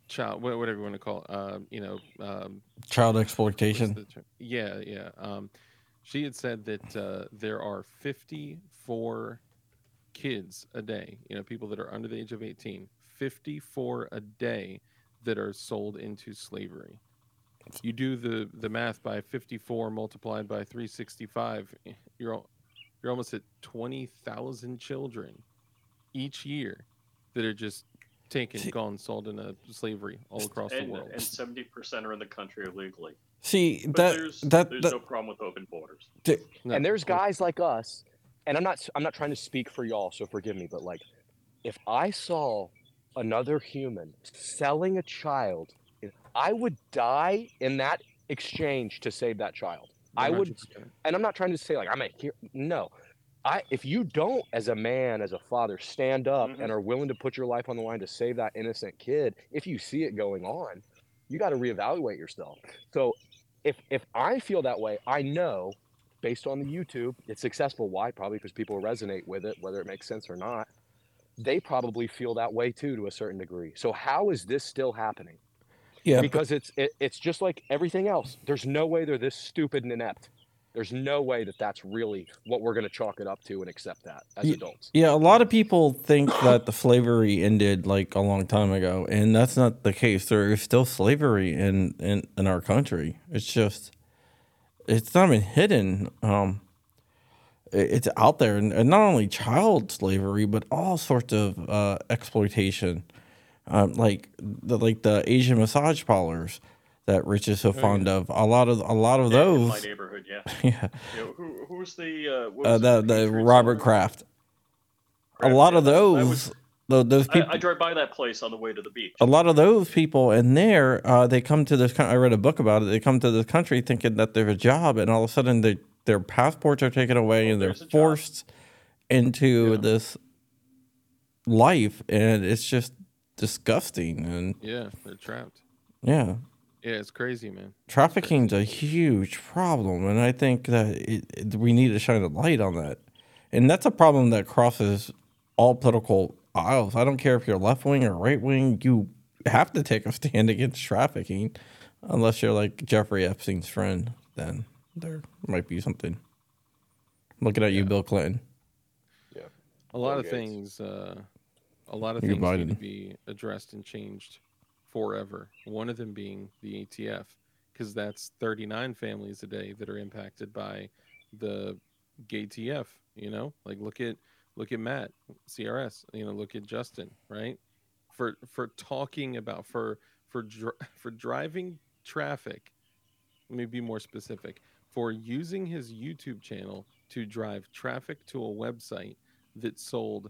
child, whatever you want to call it, you know, child exploitation. She had said that there are 54 kids a day, you know, people that are under the age of 18, 54 a day that are sold into slavery. You do the math by 54 multiplied by 365, you're almost at 20,000 children each year that are just taken, gone, sold into slavery all across the world. And 70% are in the country illegally. See, there's no problem with open borders. And there's guys like us, and I'm not trying to speak for y'all, so forgive me, but like, if I saw another human selling a child, I would die in that exchange to save that child. I would, and I'm not trying to say like I'm a hero. No, If you don't, as a man, as a father, stand up and are willing to put your life on the line to save that innocent kid, if you see it going on, you got to reevaluate yourself. So if I feel that way, I know based on the YouTube, it's successful. Why? Probably because people resonate with it, whether it makes sense or not. They probably feel that way too, to a certain degree. So how is this still happening? Yeah, because it's just like everything else. There's no way they're this stupid and inept. There's no way that that's really what we're going to chalk it up to and accept that as adults. Yeah, a lot of people think that the slavery ended like a long time ago, and that's not the case. There is still slavery in our country. It's just, it's not even hidden. It's out there, and not only child slavery, but all sorts of exploitation, like the Asian massage parlors that Rich is so fond of. A lot of those. In my neighborhood, yeah. Yeah. You know, who was the the Robert Kraft? A lot of those people. I drive by that place on the way to the beach. A lot of those people in there, they come to this country. I read a book about it. They come to this country thinking that they have a job, and all of a sudden their passports are taken away, and they're forced into this life, and it's just disgusting. And yeah, they're trapped. Yeah. Yeah, it's crazy, man. Trafficking's a huge problem, and I think that we need to shine a light on that. And that's a problem that crosses all political aisles. I don't care if you're left-wing or right-wing. You have to take a stand against trafficking, unless you're like Jeffrey Epstein's friend. Then there might be something. Looking at you, Bill Clinton. Yeah. A lot of things Biden. Need to be addressed and changed forever, one of them being the ATF, because that's 39 families a day that are impacted by the GATF. Like look at Matt, CRS, look at Justin, right? For talking about for driving traffic. Let me be more specific. For using his YouTube channel to drive traffic to a website that sold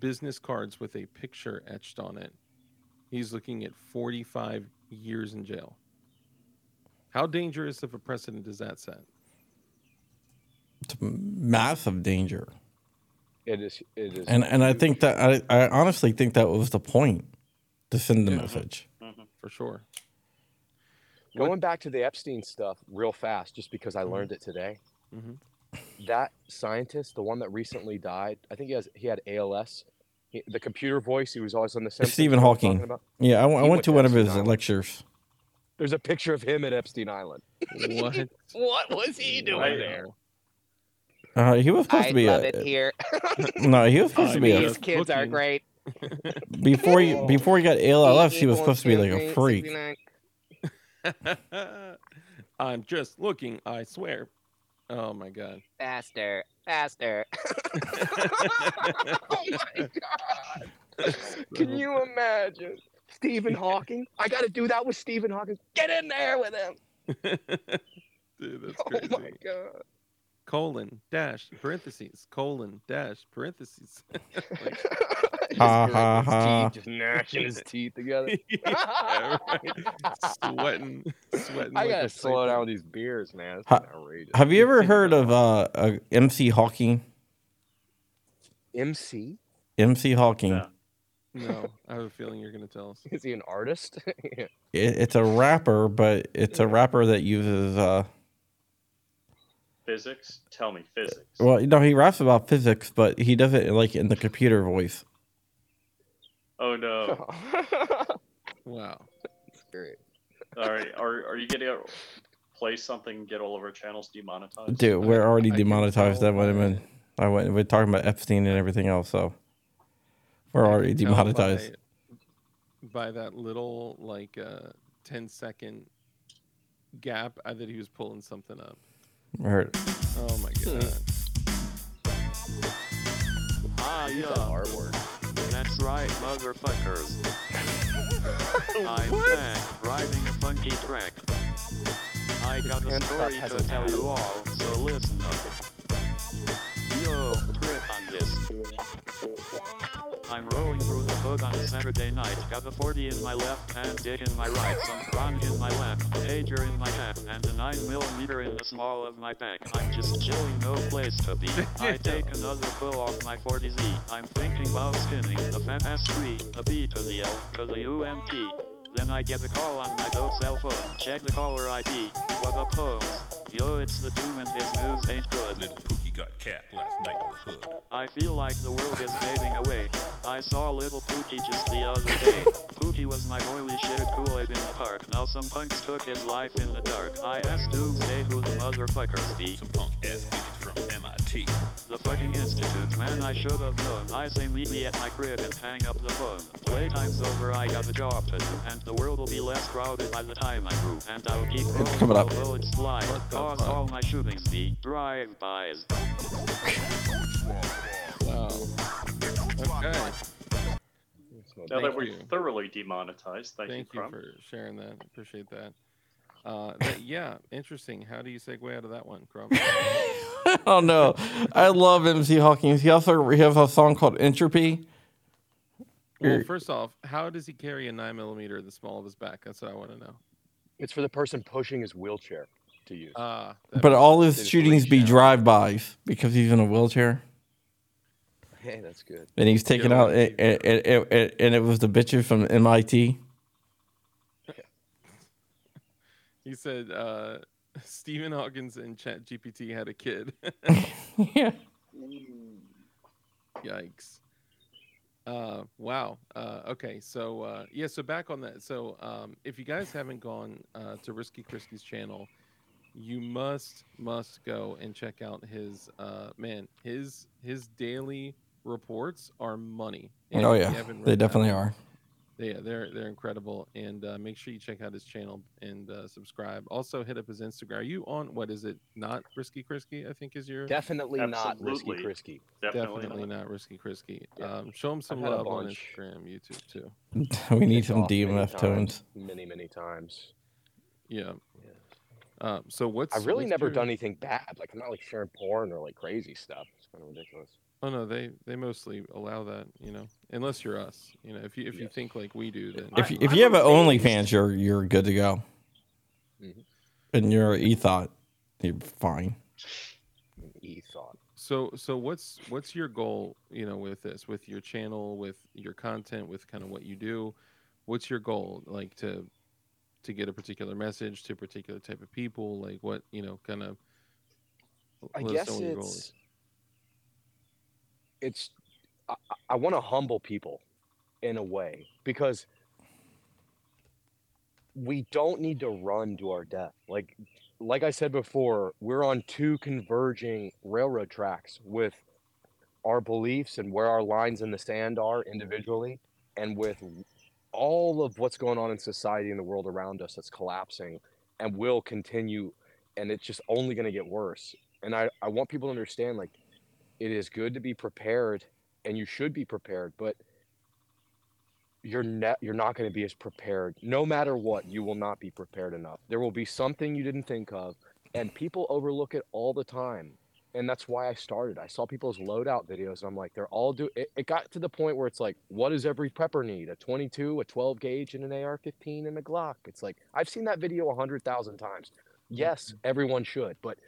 business cards with a picture etched on it, he's looking at 45 years in jail. How dangerous of a precedent does that set? It's massive danger. It is. And I think that I honestly think that was the point, to send the message. Mm-hmm. For sure. Going back to the Epstein stuff real fast, just because I learned it today. Mm-hmm. That scientist, the one that recently died, I think he had ALS. The computer voice, he was always on the Simpsons. Stephen Hawking. Yeah, I went to one of his lectures. There's a picture of him at Epstein Island. What? What was he doing there? He was supposed to be. I love it here. No, he was supposed to be. These kids are great. Before he got ALS, he was supposed to be like a freak. I'm just looking. I swear. Oh my God. Faster. Oh my God. Can you imagine? Stephen Hawking? I got to do that with Stephen Hawking. Get in there with him. Dude, that's crazy. Oh my God. Colon, dash, parentheses. Like, just gnashing his teeth together. Yeah, right. Sweating. I gotta slow down with these beers, man. It's outrageous. Have you ever heard of MC Hawking? MC Hawking. No, I have a feeling you're gonna tell us. Is he an artist? Yeah. It's a rapper, but it's a rapper that uses physics? Tell me physics. Well, no, he raps about physics, but he does it like in the computer voice. Oh no! Wow, that's great. All right, are you gonna play something? Get all of our channels demonetized? Dude, we're already demonetized. That would have been. We're talking about Epstein and everything else, so we're already demonetized. By that little 10-second gap, I thought he was pulling something up. I heard it. Oh my God. That's right, motherfuckers. I'm back riding a funky track. I got a story to tell you all, so listen up. Yo, grip on this. I'm rolling through the hood on a Saturday night. Got a 40 in my left hand, dig in my right, some prong in my left, a pager in my hat, and a 9mm in the small of my back. I'm just chilling, no place to be. I take another pull off my 40Z. I'm thinking about spinning the fat ass 3, a B to the L to the UMT. Then I get a call on my old cell phone. Check the caller ID. What up, hoes? Yo, it's the Doom and his news ain't good. Little Pookie got cat last night in the hood. I feel like the world is fading away. I saw little Pookie just the other day. Pookie was my holy shit Kool-Aid in the park. Now some punks took his life in the dark. I asked Doomsday who the motherfuckers be. Some punk ass bitch from MIT. The fucking institute, man, I should have known. I say meet me at my crib and hang up the phone. Playtime's over, I got a job to do, and the world will be less crowded by the time I grew. And I'll keep rolling although it's fly. Cause all my shootings be drive-bys. Wow. Okay. Now that we're thoroughly demonetized, thank you, Crump. For sharing that. Appreciate that. Yeah, interesting. How do you segue out of that one, Crump? I don't know. I love MC Hawkins. He also has a song called Entropy. Well, first off, how does he carry a 9mm in the small of his back? That's what I want to know. It's for the person pushing his wheelchair to use. But all his shootings be drive-bys because he's in a wheelchair. Hey, that's good. And he's taking out, and it was the bitches from MIT. He said Stephen Hawkins and ChatGPT had a kid. Yeah. Yikes. Wow. Okay. So, yeah. So, back on that. So, if you guys haven't gone to Risky Krisky's channel, you must go and check out his, man, his daily reports are money. And oh, yeah. They definitely are. Yeah, they're incredible, and make sure you check out his channel and subscribe. Also, hit up his Instagram. Are you on, what is it? Not Risky Krisky, I think is your. Definitely not Risky Krisky. Definitely not Risky Krisky. Yeah. Show him some love on Instagram, YouTube too. We need some DMF tones. Many times. Yeah. So what's? I've really never done anything bad. Like I'm not like sharing porn or like crazy stuff. It's kind of ridiculous. Oh no, they mostly allow that, you know. Unless you're us, you know. If you think like we do, then if you have an OnlyFans, you're good to go. Mm-hmm. And you're an ethot, you're fine. Ethot. So what's your goal, you know, with this, with your channel, with your content, with kind of what you do? What's your goal, like to get a particular message to a particular type of people? Like what, you know, kind of. I guess it's. I want to humble people in a way because we don't need to run to our death. Like I said before, we're on two converging railroad tracks with our beliefs and where our lines in the sand are individually and with all of what's going on in society and the world around us that's collapsing and will continue. And it's just only going to get worse. And I want people to understand, like, it is good to be prepared, and you should be prepared, but you're not going to be as prepared. No matter what, you will not be prepared enough. There will be something you didn't think of, and people overlook it all the time, and that's why I started. I saw people's loadout videos, and I'm like, they're all doing it. It got to the point where it's like, what does every prepper need? A 22, a 12 gauge, and an AR-15, and a Glock. It's like, I've seen that video 100,000 times. Yes, everyone should, but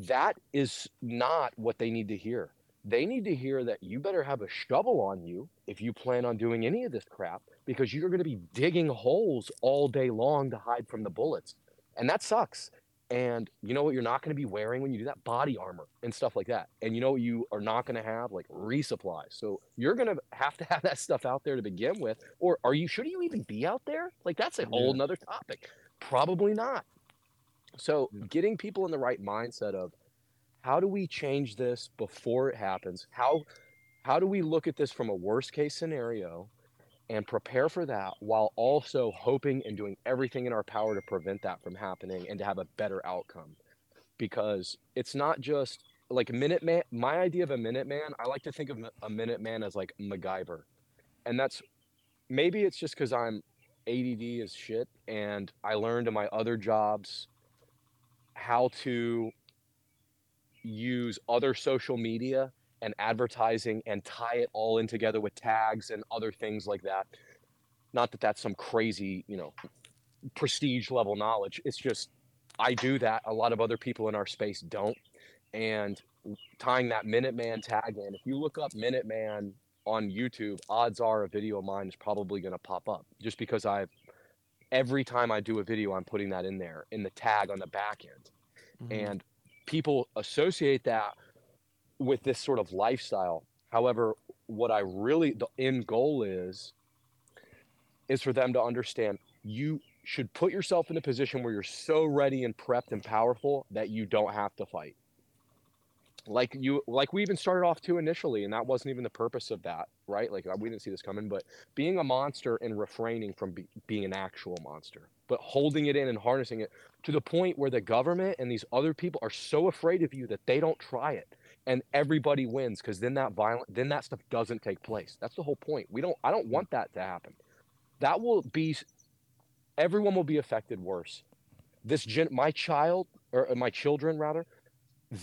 that is not what they need to hear. They need to hear that you better have a shovel on you if you plan on doing any of this crap, because you're going to be digging holes all day long to hide from the bullets. And that sucks. And you know what you're not going to be wearing when you do that? Body armor and stuff like that. And you know what you are not going to have? Like resupplies. So you're going to have that stuff out there to begin with. Or should you even be out there? Like that's a whole nother topic. Probably not. So getting people in the right mindset of how do we change this before it happens? How do we look at this from a worst case scenario and prepare for that while also hoping and doing everything in our power to prevent that from happening and to have a better outcome? Because it's not just like Minuteman. My idea of a Minuteman, I like to think of a Minuteman as like MacGyver. And that's maybe it's just because I'm ADD as shit and I learned in my other jobs how to use other social media and advertising and tie it all in together with tags and other things like that. Not that that's some crazy, you know, prestige level knowledge. It's just I do that. A lot of other people in our space don't. And tying that Minuteman tag in, if you look up Minuteman on YouTube, odds are a video of mine is probably going to pop up, just because every time I do a video, I'm putting that in there in the tag on the back end. Mm-hmm. And people associate that with this sort of lifestyle. However, what I really, the end goal is for them to understand you should put yourself in a position where you're so ready and prepped and powerful that you don't have to fight. Like we even started off too initially, and that wasn't even the purpose of that, right? Like we didn't see this coming, but being a monster and refraining from being an actual monster, but holding it in and harnessing it to the point where the government and these other people are so afraid of you that they don't try it, and everybody wins, because then that stuff doesn't take place. That's the whole point. I don't want that to happen. Everyone will be affected worse. My children rather,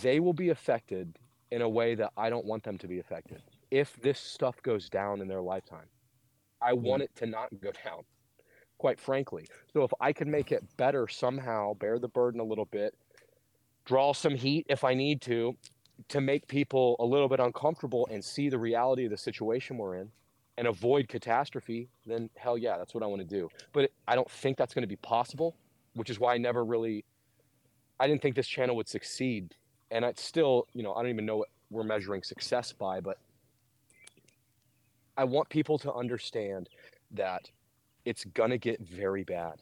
they will be affected in a way that I don't want them to be affected. If this stuff goes down in their lifetime, I want it to not go down, quite frankly. So if I can make it better somehow, bear the burden a little bit, draw some heat if I need to make people a little bit uncomfortable and see the reality of the situation we're in and avoid catastrophe, then hell yeah, that's what I want to do. But I don't think that's going to be possible, which is why I didn't think this channel would succeed. And it's still, you know, I don't even know what we're measuring success by, but I want people to understand that it's going to get very bad.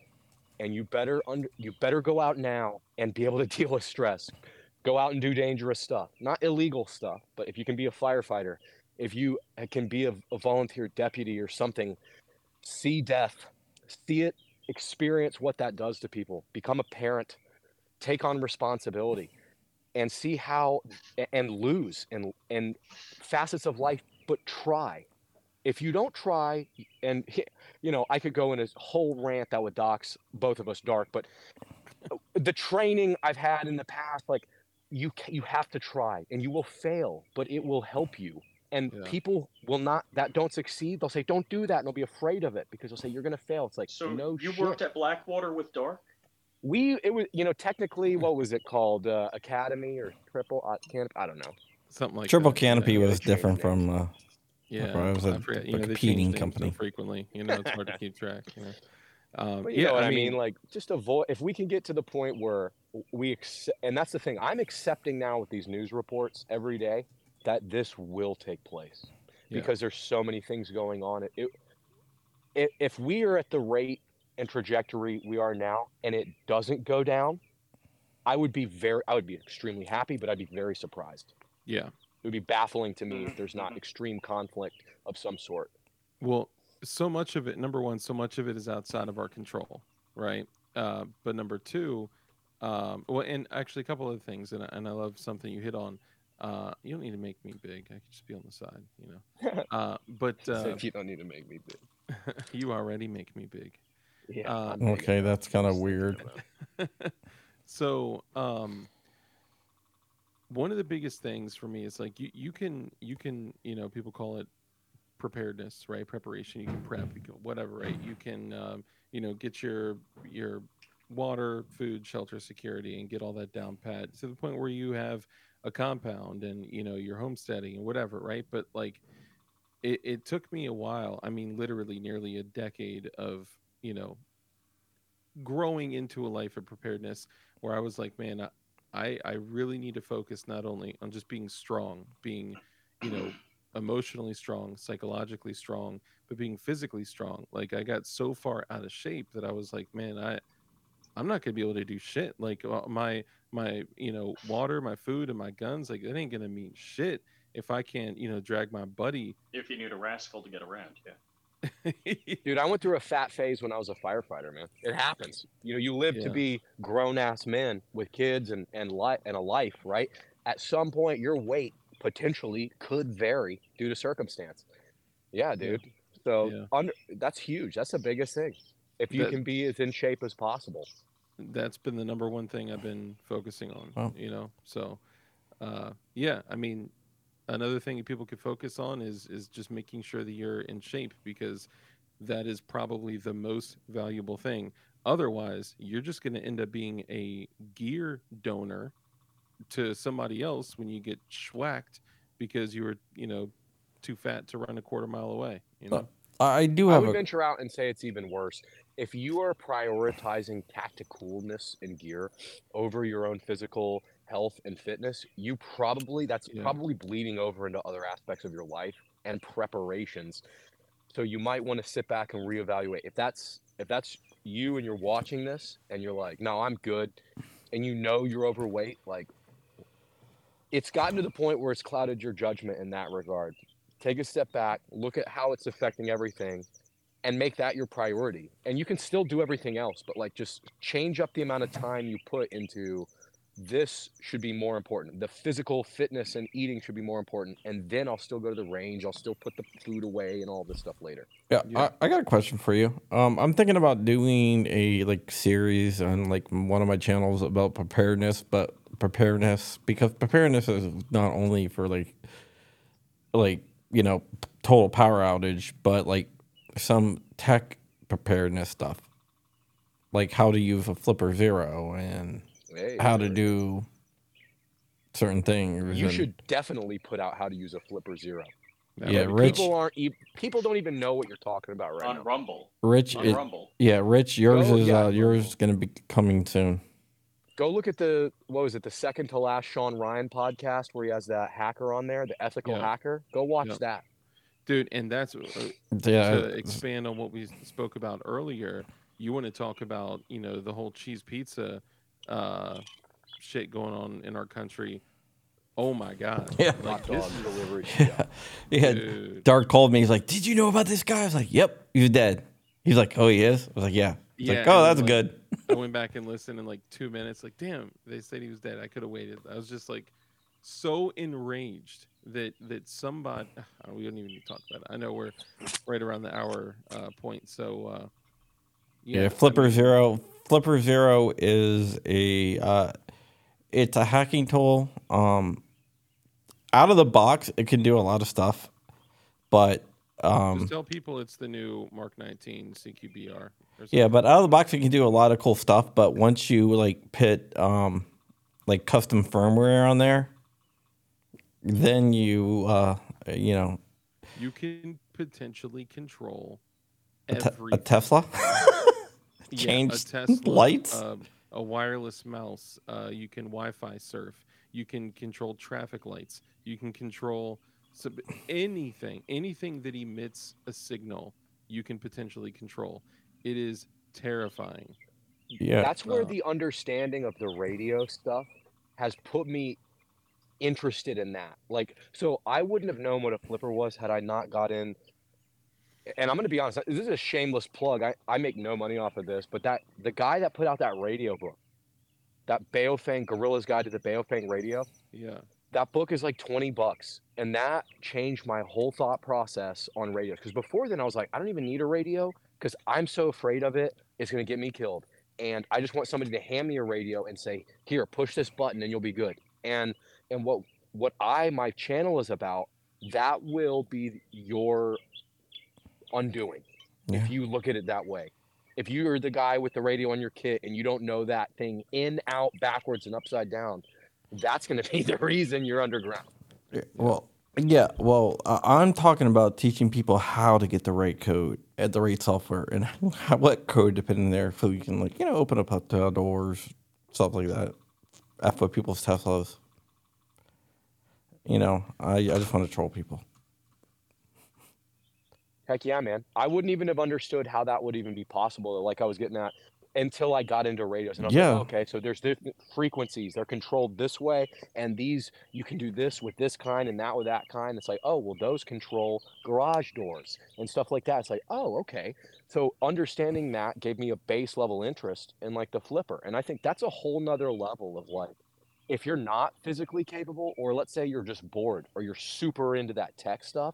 And you better go out now and be able to deal with stress. Go out and do dangerous stuff. Not illegal stuff, but if you can be a firefighter, if you can be a volunteer deputy or something, see death, see it, experience what that does to people. Become a parent, take on responsibility. And see how, and lose in facets of life, but try. If you don't try, and you know, I could go in a whole rant that would dox both of us, Dark, but the training I've had in the past, like you have to try, and you will fail, but it will help you. And people will not, that don't succeed, they'll say, don't do that, and they'll be afraid of it because they'll say, you're going to fail. It's like, so no shit. You worked at Blackwater with Dark? It was, you know, technically, what was it called? Academy or Triple Canopy? I don't know. Something like Triple that. Canopy was different from. It was a competing company. So frequently, you know, it's hard to keep track. You know? Just avoid. If we can get to the point where we accept, and that's the thing, I'm accepting now with these news reports every day that this will take place because there's so many things going on. If we are at the rate and trajectory we are now, and it doesn't go down, I would be extremely happy, but I'd be very surprised. Yeah. It would be baffling to me if there's not extreme conflict of some sort. Well, so much of it, number one, so much of it is outside of our control, right? But number two, and actually a couple other things, and I love something you hit on. You don't need to make me big. I could just be on the side, you know. So you don't need to make me big. You already make me big. Yeah, okay, that's kind of weird. So one of the biggest things for me is like you can you know, people call it preparedness, right? Preparation. You can prep, you can whatever, right? You can you know, get your water, food, shelter, security, and get all that down pat to the point where you have a compound and, you know, your homesteading and whatever, right? But like it took me a while. I mean, literally nearly a decade of, you know, growing into a life of preparedness where I was like, man, I really need to focus not only on just being strong, being, you know, emotionally strong, psychologically strong, but being physically strong. Like I got so far out of shape that I was like, man, I'm not going to be able to do shit. Like my, you know, water, my food and my guns, like that ain't going to mean shit if I can't, you know, drag my buddy. If you need a rascal to get around. Yeah. Dude, I went through a fat phase when I was a firefighter, man. It happens. You know, you live to be grown-ass men with kids and a life, right? At some point, your weight potentially could vary due to circumstance. Yeah, dude. So that's huge. That's the biggest thing. If you can be as in shape as possible. That's been the number one thing I've been focusing on, you know? So, I mean, another thing people could focus on is just making sure that you're in shape, because that is probably the most valuable thing. Otherwise, you're just going to end up being a gear donor to somebody else when you get schwacked because you were, you know, too fat to run a quarter mile away. You know, I would venture out and say it's even worse. If you are prioritizing tacticalness and gear over your own physical health and fitness, you probably that's probably bleeding over into other aspects of your life and preparations. So you might want to sit back and reevaluate. If that's you and you're watching this and you're like, no, I'm good, and you know you're overweight, like it's gotten to the point where it's clouded your judgment in that regard. Take a step back, look at how it's affecting everything, and make that your priority. And you can still do everything else, but like just change up the amount of time you put into this should be more important. The physical fitness and eating should be more important. And then I'll still go to the range. I'll still put the food away and all this stuff later. Yeah. I got a question for you. I'm thinking about doing a series on one of my channels about preparedness, but preparedness is not only for total power outage, but some tech preparedness stuff, like how to use a Flipper Zero and how to do certain things. You should definitely put out how to use a Flipper Zero. Yeah, Rich. People don't even know what you're talking about right now. Rumble. Rich. Yeah, Rich, yours is going to be coming soon. Go look at the second to last Sean Ryan podcast where he has that hacker on there, the ethical hacker. Go watch that. Dude, and that's to expand on what we spoke about earlier. You want to talk about, the whole cheese pizza shit going on in our country. Oh my god. Yeah. Hot dog delivery. Dark called me. He's like, "Did you know about this guy?" I was like, "Yep, he's dead." He's like, "Oh, he is?" I was like, "Yeah." He's like, "Oh, that's good." I went back and listened in 2 minutes. Like, damn, they said he was dead. I could have waited. I was just so enraged that somebody. We don't even need to talk about it. I know we're right around the hour point. So Flipper Zero is it's a hacking tool. Out of the box, it can do a lot of stuff, but just tell people it's the new Mark 19 CQBR. Yeah, but out of the box, it can do a lot of cool stuff. But once you put custom firmware on there, then you you can potentially control a Tesla. Change Tesla, lights, a wireless mouse. You can Wi-Fi surf. You can control traffic lights. You can control anything that emits a signal. You can potentially control. It is terrifying. Yeah, that's where the understanding of the radio stuff has put me interested in that. So I wouldn't have known what a flipper was had I not got in. And I'm going to be honest, this is a shameless plug. I make no money off of this, but the guy that put out that radio book, that Baofeng, Gorilla's Guide to the Baofeng Radio, that book is $20, and that changed my whole thought process on radio. Because before then, I was like, I don't even need a radio because I'm so afraid of it, it's going to get me killed. And I just want somebody to hand me a radio and say, here, push this button and you'll be good. And my channel is about, that will be your undoing if you look at it that way. If you're the guy with the radio on your kit and you don't know that thing in, out, backwards, and upside down, that's going to be the reason you're underground. I'm talking about teaching people how to get the right code at the right software and what code to put in there so you can open up hotel doors, stuff like that. F with people's Teslas. I just want to troll people. Heck yeah, man. I wouldn't even have understood how that would even be possible, I was getting at, until I got into radios. And I was so there's different frequencies. They're controlled this way, and these, you can do this with this kind and that with that kind. It's those control garage doors and stuff like that. It's okay. So understanding that gave me a base level interest in, the flipper. And I think that's a whole nother level of, if you're not physically capable, or let's say you're just bored or you're super into that tech stuff,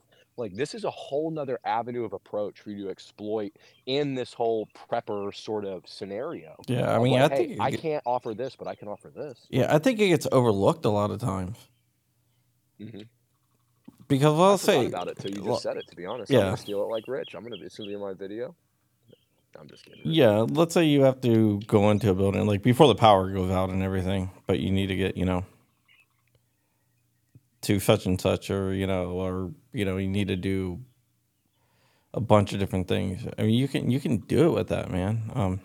this is a whole nother avenue of approach for you to exploit in this whole prepper sort of scenario. Yeah, I mean, I can't offer this, but I can offer this. Yeah, I think it gets overlooked a lot of times. Mm-hmm. Because well, I forgot about it till you just said it. To be honest, yeah. I'm gonna steal it like Rich. I'm gonna. It's gonna be in my video. I'm just kidding. Yeah, let's say you have to go into a building like before the power goes out and everything, but you need to get to such and such, or you need to do a bunch of different things. I mean, you can do it with that, man.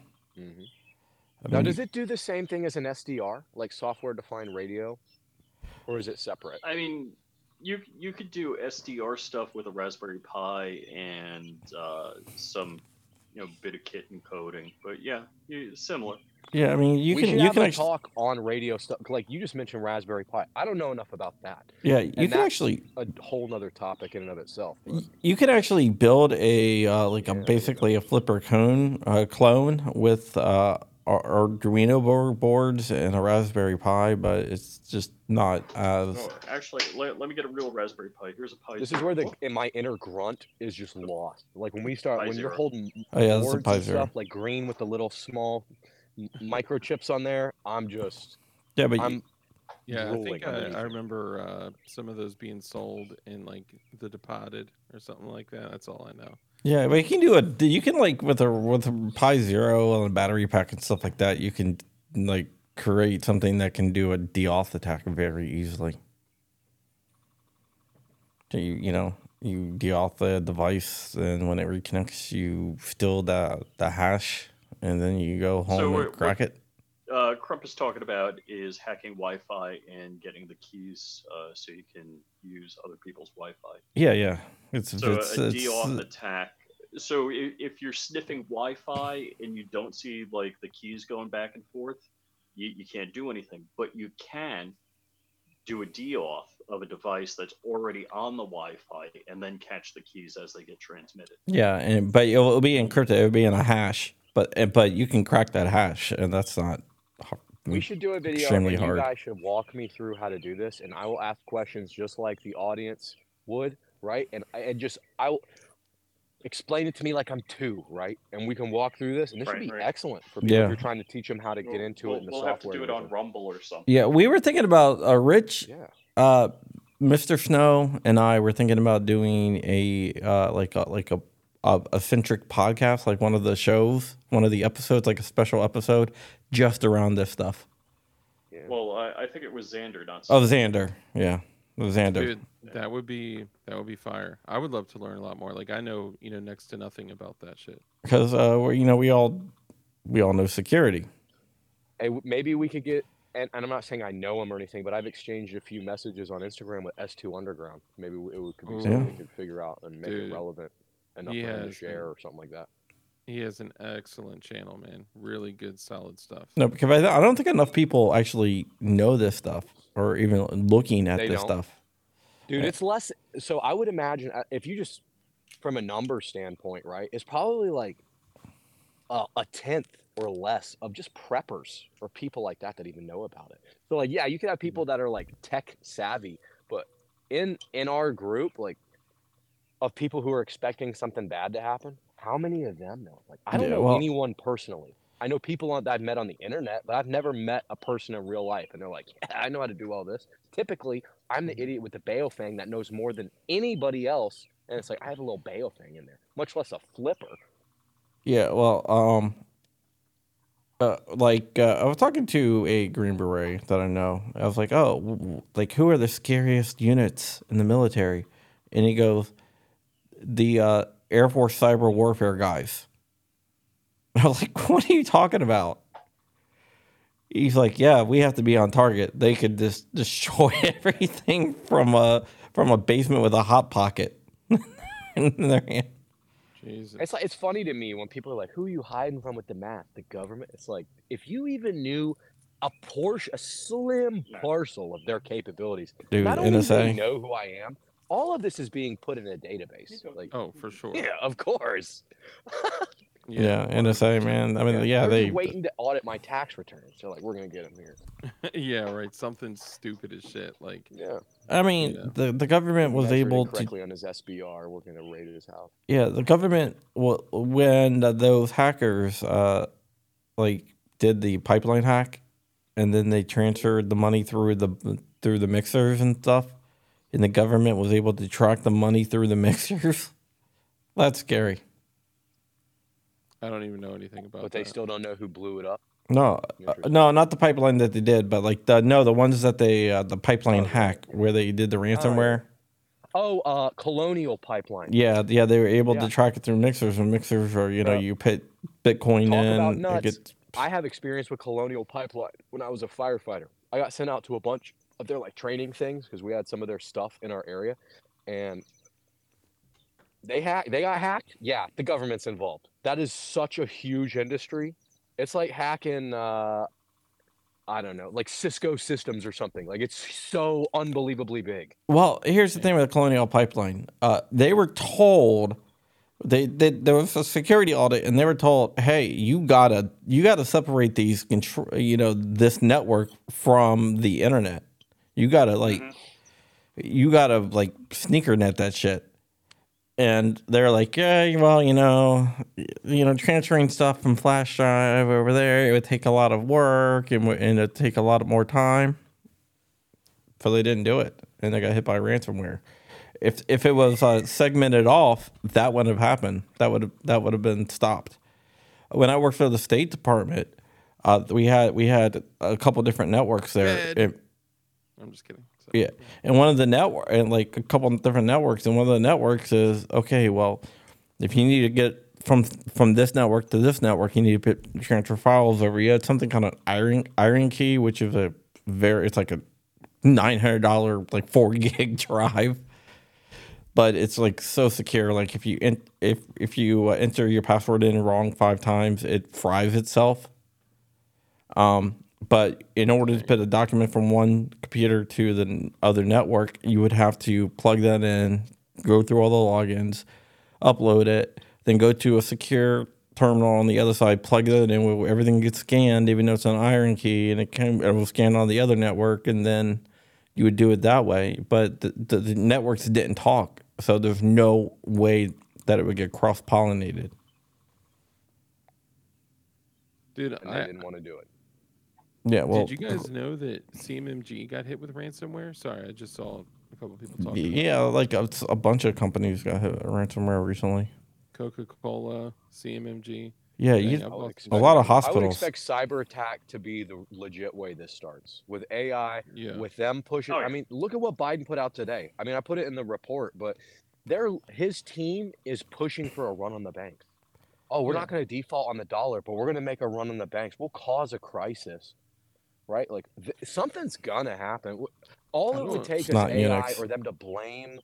Now, does it do the same thing as an SDR, like software defined radio, or is it separate? I mean, you could do SDR stuff with a Raspberry Pi and some. Bit of kit encoding, but yeah, similar. Yeah, I mean, you can actually talk on radio stuff. Like you just mentioned Raspberry Pi. I don't know enough about that. Yeah, that's actually a whole nother topic in and of itself. But. You can actually build a basically a Flipper clone with Arduino boards and a Raspberry Pi, but it's just not as. No, actually, let me get a real Raspberry Pi. Here's a Pi. This is where my inner grunt is just lost. Like when we start, when you're holding boards and stuff like green with the little small microchips on there, I'm just I remember some of those being sold in like The Departed or something like that. That's all I know. Yeah, but you can with a Pi Zero and a battery pack and stuff like that, you can like create something that can do a DDoS attack very easily. So you DDoS the device, and when it reconnects, you steal the hash, and then you go home and crack it. Crump is talking about is hacking Wi-Fi and getting the keys so you can use other people's Wi-Fi. Yeah. It's a DDoS attack. So if you're sniffing Wi-Fi and you don't see like the keys going back and forth, you can't do anything. But you can do a DDoS of a device that's already on the Wi-Fi and then catch the keys as they get transmitted. Yeah, but it'll be encrypted. It'll be in a hash. But you can crack that hash, and that's not. We should do a video, and you guys should walk me through how to do this, and I will ask questions just like the audience would, right? And I'll explain it to me like I'm two, right? And we can walk through this, and this would be excellent for people if you're trying to teach them how to get into it in the software. We'll have to do it on Rumble or something. Yeah, we were thinking about Rich, Mr. Snow, and I were thinking about doing a centric podcast, like one of the shows, one of the episodes, like a special episode just around this stuff. Yeah. Well, I think it was Xander, not Xander. Oh, Xander. Yeah. It was Xander. Dude, that would be fire. I would love to learn a lot more. Like I know, next to nothing about that shit. Because we all know security. Hey, maybe we could get and I'm not saying I know him or anything, but I've exchanged a few messages on Instagram with S2 Underground. Maybe it could be something we could figure out and make it relevant. Enough to share or something like that. He has an excellent channel, man. Really good, solid stuff. No, because I don't think enough people actually know this stuff or even looking at this stuff. Dude, it's less. So I would imagine if you just from a number standpoint, right, it's probably like a tenth or less of just preppers or people like that even know about it. So like, yeah, you could have people that are like tech savvy, but in our group, like, of people who are expecting something bad to happen, how many of them know? Like, I don't know anyone personally. I know people that I've met on the internet, but I've never met a person in real life. And they're like, yeah, I know how to do all this. Typically, I'm the idiot with the Baofeng that knows more than anybody else. And it's like, I have a little Baofeng in there, much less a flipper. Yeah, well, I was talking to a Green Beret that I know. I was like, oh, like, who are the scariest units in the military? And he goes, the Air Force cyber warfare guys. I was like, what are you talking about? He's like, yeah, we have to be on target. They could just destroy everything from a basement with a hot pocket in their hand. Jesus. It's like, it's funny to me when people are like, who are you hiding from with the mask? The government? It's like, if you even knew a slim parcel of their capabilities, dude, not only do you know who I am, all of this is being put in a database. Like, oh, for sure. Yeah, of course. Yeah, NSA, man. I mean, they're waiting to audit my tax returns. They're like, we're gonna get them here. Yeah, right. Something stupid as shit. Like, yeah. I mean, the government was able to correctly on his SBR. We're gonna raid his house. Yeah, the government when those hackers did the pipeline hack, and then they transferred the money through the mixers and stuff. and the government was able to track the money through the mixers. That's scary. I don't even know anything about that. But they still don't know who blew it up? No, not the pipeline that they did, but like the ones that they the pipeline hack where they did the ransomware. Colonial Pipeline. Yeah, they were able to track it through mixers, and mixers are you put Bitcoin in. I have experience with Colonial Pipeline when I was a firefighter. I got sent out to a bunch of their like training things because we had some of their stuff in our area, and they got hacked. Yeah, the government's involved. That is such a huge industry. It's like hacking, like Cisco Systems or something. Like, it's so unbelievably big. Well, here's the thing with the Colonial Pipeline. They were told, there was a security audit, and they were told, hey, you gotta separate these, this network from the internet. You gotta sneaker net that shit. And they're like, yeah, well, transferring stuff from flash drive over there, it would take a lot of work and it'd take a lot more time. So they didn't do it, and they got hit by ransomware. If it was segmented off, that wouldn't have happened. That would have been stopped. When I worked for the State Department, we had a couple different networks there. I'm just kidding. Yeah, and one of the network, and like a couple of different networks, and one of the networks is okay. Well, if you need to get from this network to this network, you need to transfer files over. You had something called an iron key, which is it's like a $900 like 4 gig drive, but it's like so secure. Like if you enter your password in wrong 5 times, it fries itself. But in order to put a document from one computer to the other network, you would have to plug that in, go through all the logins, upload it, then go to a secure terminal on the other side, plug that in, everything gets scanned, even though it's an iron key, and it will scan on the other network, and then you would do it that way. But the networks didn't talk, so there's no way that it would get cross-pollinated. Dude, I didn't want to do it. Yeah, well, did you guys know that CMMG got hit with ransomware? Sorry, I just saw a couple of people talking about that. Like a bunch of companies got hit with ransomware recently. Coca-Cola, CMMG. Yeah, a lot of hospitals. I would expect cyber attack to be the legit way this starts. With AI, with them pushing. I mean, look at what Biden put out today. I mean, I put it in the report, but his team is pushing for a run on the banks. Oh, we're not going to default on the dollar, but we're going to make a run on the banks. We'll cause a crisis. Right? Like, something's gonna happen. All it would take is AI Unix. Or them to blame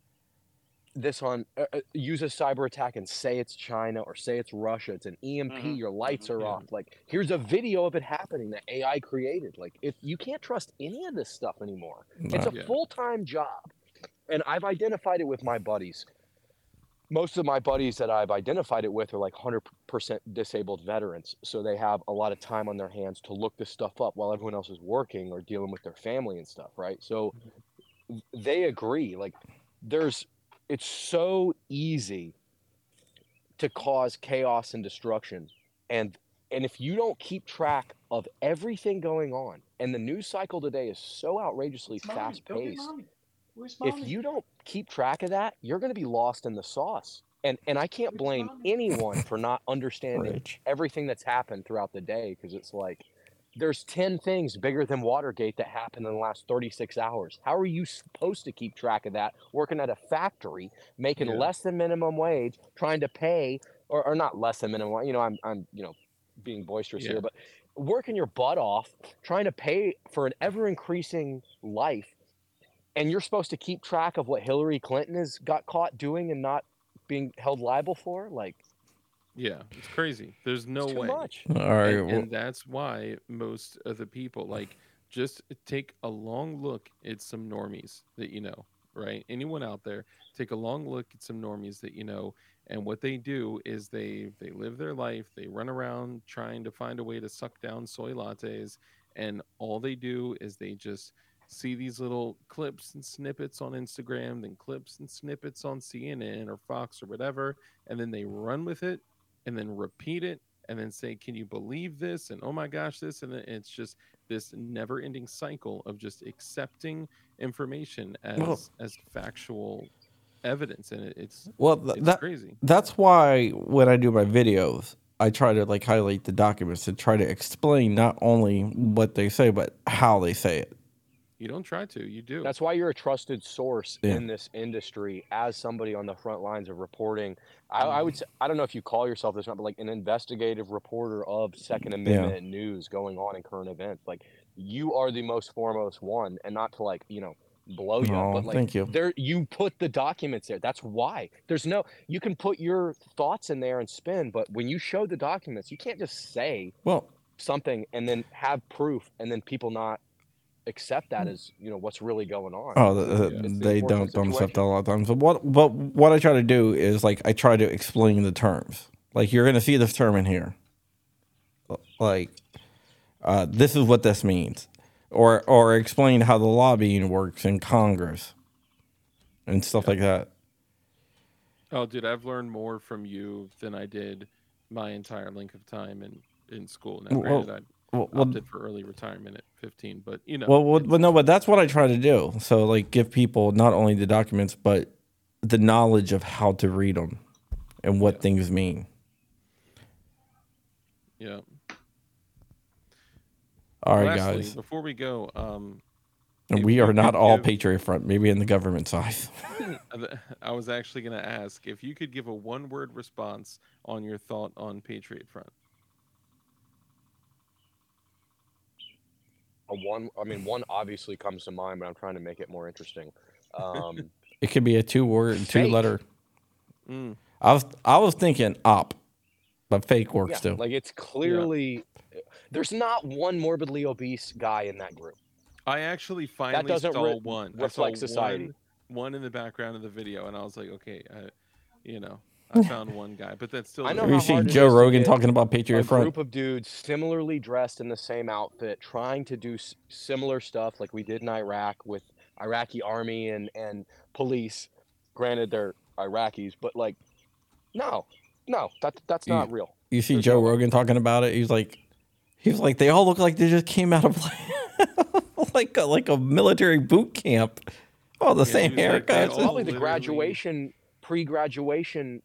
this on, use a cyber attack and say it's China or say it's Russia. It's an EMP, your lights are off. Like, here's a video of it happening that AI created. Like, you can't trust any of this stuff anymore. It's a full-time job. And I've identified it with my buddies. Most of my buddies that I've identified it with are like 100% disabled veterans. So they have a lot of time on their hands to look this stuff up while everyone else is working or dealing with their family and stuff, right? So they agree. Like, it's so easy to cause chaos and destruction. And if you don't keep track of everything going on, and the news cycle today is so outrageously fast-paced, if you don't keep track of that, you're going to be lost in the sauce. And I can't blame anyone for not understanding everything that's happened throughout the day, because it's like there's 10 things bigger than Watergate that happened in the last 36 hours. How are you supposed to keep track of that working at a factory, making less than minimum wage, trying to pay or not less than minimum wage? I'm being boisterous here, but working your butt off, trying to pay for an ever-increasing life. And you're supposed to keep track of what Hillary Clinton has got caught doing and not being held liable for? Like, yeah, it's crazy. There's no way. Too much. All right, and that's why most of the people, like, just take a long look at some normies that you know, right? Anyone out there, take a long look at some normies that you know. And what they do is they live their life. They run around trying to find a way to suck down soy lattes. And all they do is they just see these little clips and snippets on Instagram, then clips and snippets on CNN or Fox or whatever, and then they run with it and then repeat it and then say, can you believe this? And oh my gosh, this. And it's just this never-ending cycle of just accepting information as factual evidence, and it's crazy. That's why when I do my videos, I try to like highlight the documents and try to explain not only what they say but how they say it. You don't try to, you do. That's why you're a trusted source in this industry as somebody on the front lines of reporting. I would say, I don't know if you call yourself this, but like an investigative reporter of Second Amendment news going on in current events. Like, you are the most foremost one, and not to like, you know, blow you up, but like, thank you. There, you put the documents there. That's why there's no, you can put your thoughts in there and spin, but when you show the documents, you can't just say something and then have proof and then people not accept that as, you know, what's really going on. They don't accept that a lot of times. But what I try to do is like, I try to explain the terms. Like, you're going to see this term in here. Like, this is what this means. Or explain how the lobbying works in Congress and stuff like that. Oh, dude, I've learned more from you than I did my entire length of time in school. Now, granted, I opted for early retirement at 15, but you know. But that's what I try to do. So, like, give people not only the documents but the knowledge of how to read them and what things mean. Yeah. All right, lastly, guys. Before we go, we are not all Patriot Front. Maybe in the government side. I was actually going to ask if you could give a one-word response on your thought on Patriot Front. One obviously comes to mind, but I'm trying to make it more interesting. It could be a two-word, two-letter. Mm. I was thinking op, but fake works too. Like, it's clearly. Yeah. There's not one morbidly obese guy in that group. I actually finally saw one. Reflect society. One in the background of the video, and I was like, okay, I found one guy, but that's still. Have you seen Joe Rogan talking about Patriot Front? A group of dudes similarly dressed in the same outfit, trying to do similar stuff like we did in Iraq with Iraqi army and police. Granted, they're Iraqis, but like, no, that's not real. You see Joe Rogan talking about it. He's like, they all look like they just came out of like a military boot camp. Oh, the same haircuts. Like, probably the pre-graduation,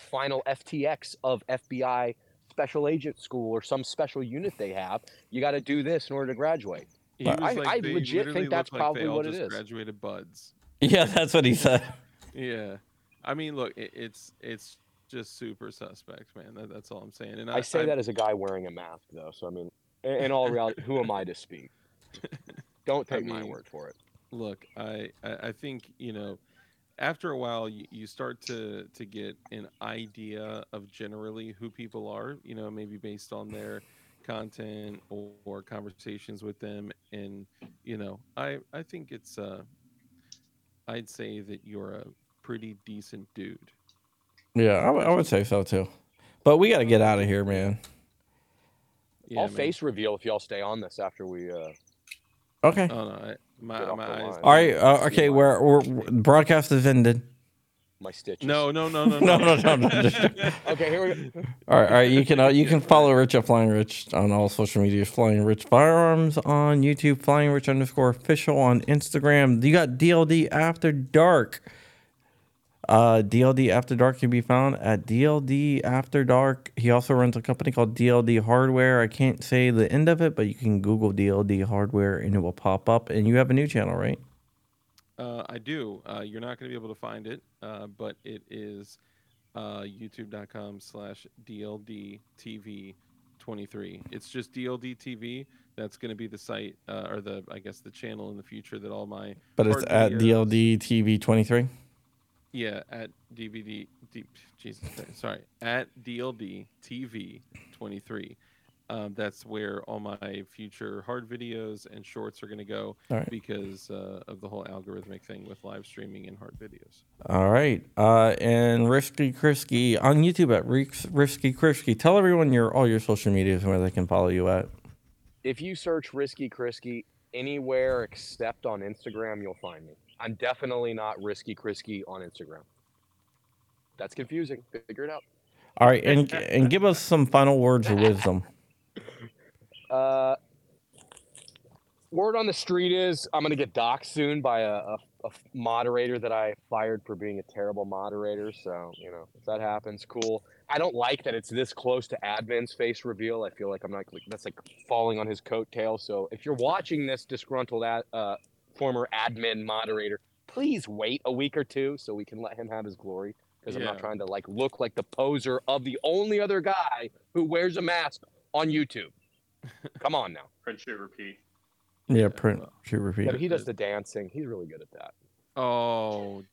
final FTX of FBI special agent school or some special unit they have. You got to do this in order to graduate. I legit think that's probably what it is. Graduated buds. Yeah, that's what he said. Yeah, I mean, look, it's. Just super suspect, man. That's all I'm saying. And I say that as a guy wearing a mask, though. So, I mean, in all reality, who am I to speak? Don't take my word for it. Look, I think, after a while, you start to get an idea of generally who people are, maybe based on their content or conversations with them. And, I think I'd say that you're a pretty decent dude. Yeah, I would say so too, but we got to get out of here, man. Yeah, I'll face reveal if y'all stay on this after we. Okay. Oh, no, my eyes. All right. Okay, we're broadcast has ended. My stitches. No. Okay, here we go. All right. You can follow Rich at Flying Rich on all social media. Flying Rich Firearms on YouTube. Flying Rich _official on Instagram. You got DLD After Dark. DLD After Dark can be found at DLD After Dark. He also runs a company called DLD Hardware. I can't say the end of it, but you can Google DLD Hardware and it will pop up. And you have a new channel, right? I do. You're not going to be able to find it, but it is youtube.com/DLDTV23. It's just DLDTV. That's going to be the site the channel in the future that all my. But it's at DLDTV23. Yeah, at DVD. Jesus Christ, sorry, at DLDTV23. That's where all my future hard videos and shorts are going to go because of the whole algorithmic thing with live streaming and hard videos. All right, and Risky Krisky on YouTube at Risky Krisky. Tell everyone all your social medias and where they can follow you at. If you search Risky Krisky anywhere except on Instagram, you'll find me. I'm definitely not Risky Krisky on Instagram. That's confusing. Figure it out. All right, and give us some final words of wisdom. word on the street is I'm going to get doxxed soon by a moderator that I fired for being a terrible moderator. So, you know, if that happens, cool. I don't like that it's this close to admin's face reveal. I feel like I'm not, like, that's like falling on his coattail. So if you're watching this, disgruntled former admin moderator, please wait a week or two so we can let him have his glory. Because I'm not trying to like look like the poser of the only other guy who wears a mask on YouTube. Come on now. Prince Chuba-VP. Yeah, Prince Chuba-VP. He does the dancing. He's really good at that. Oh,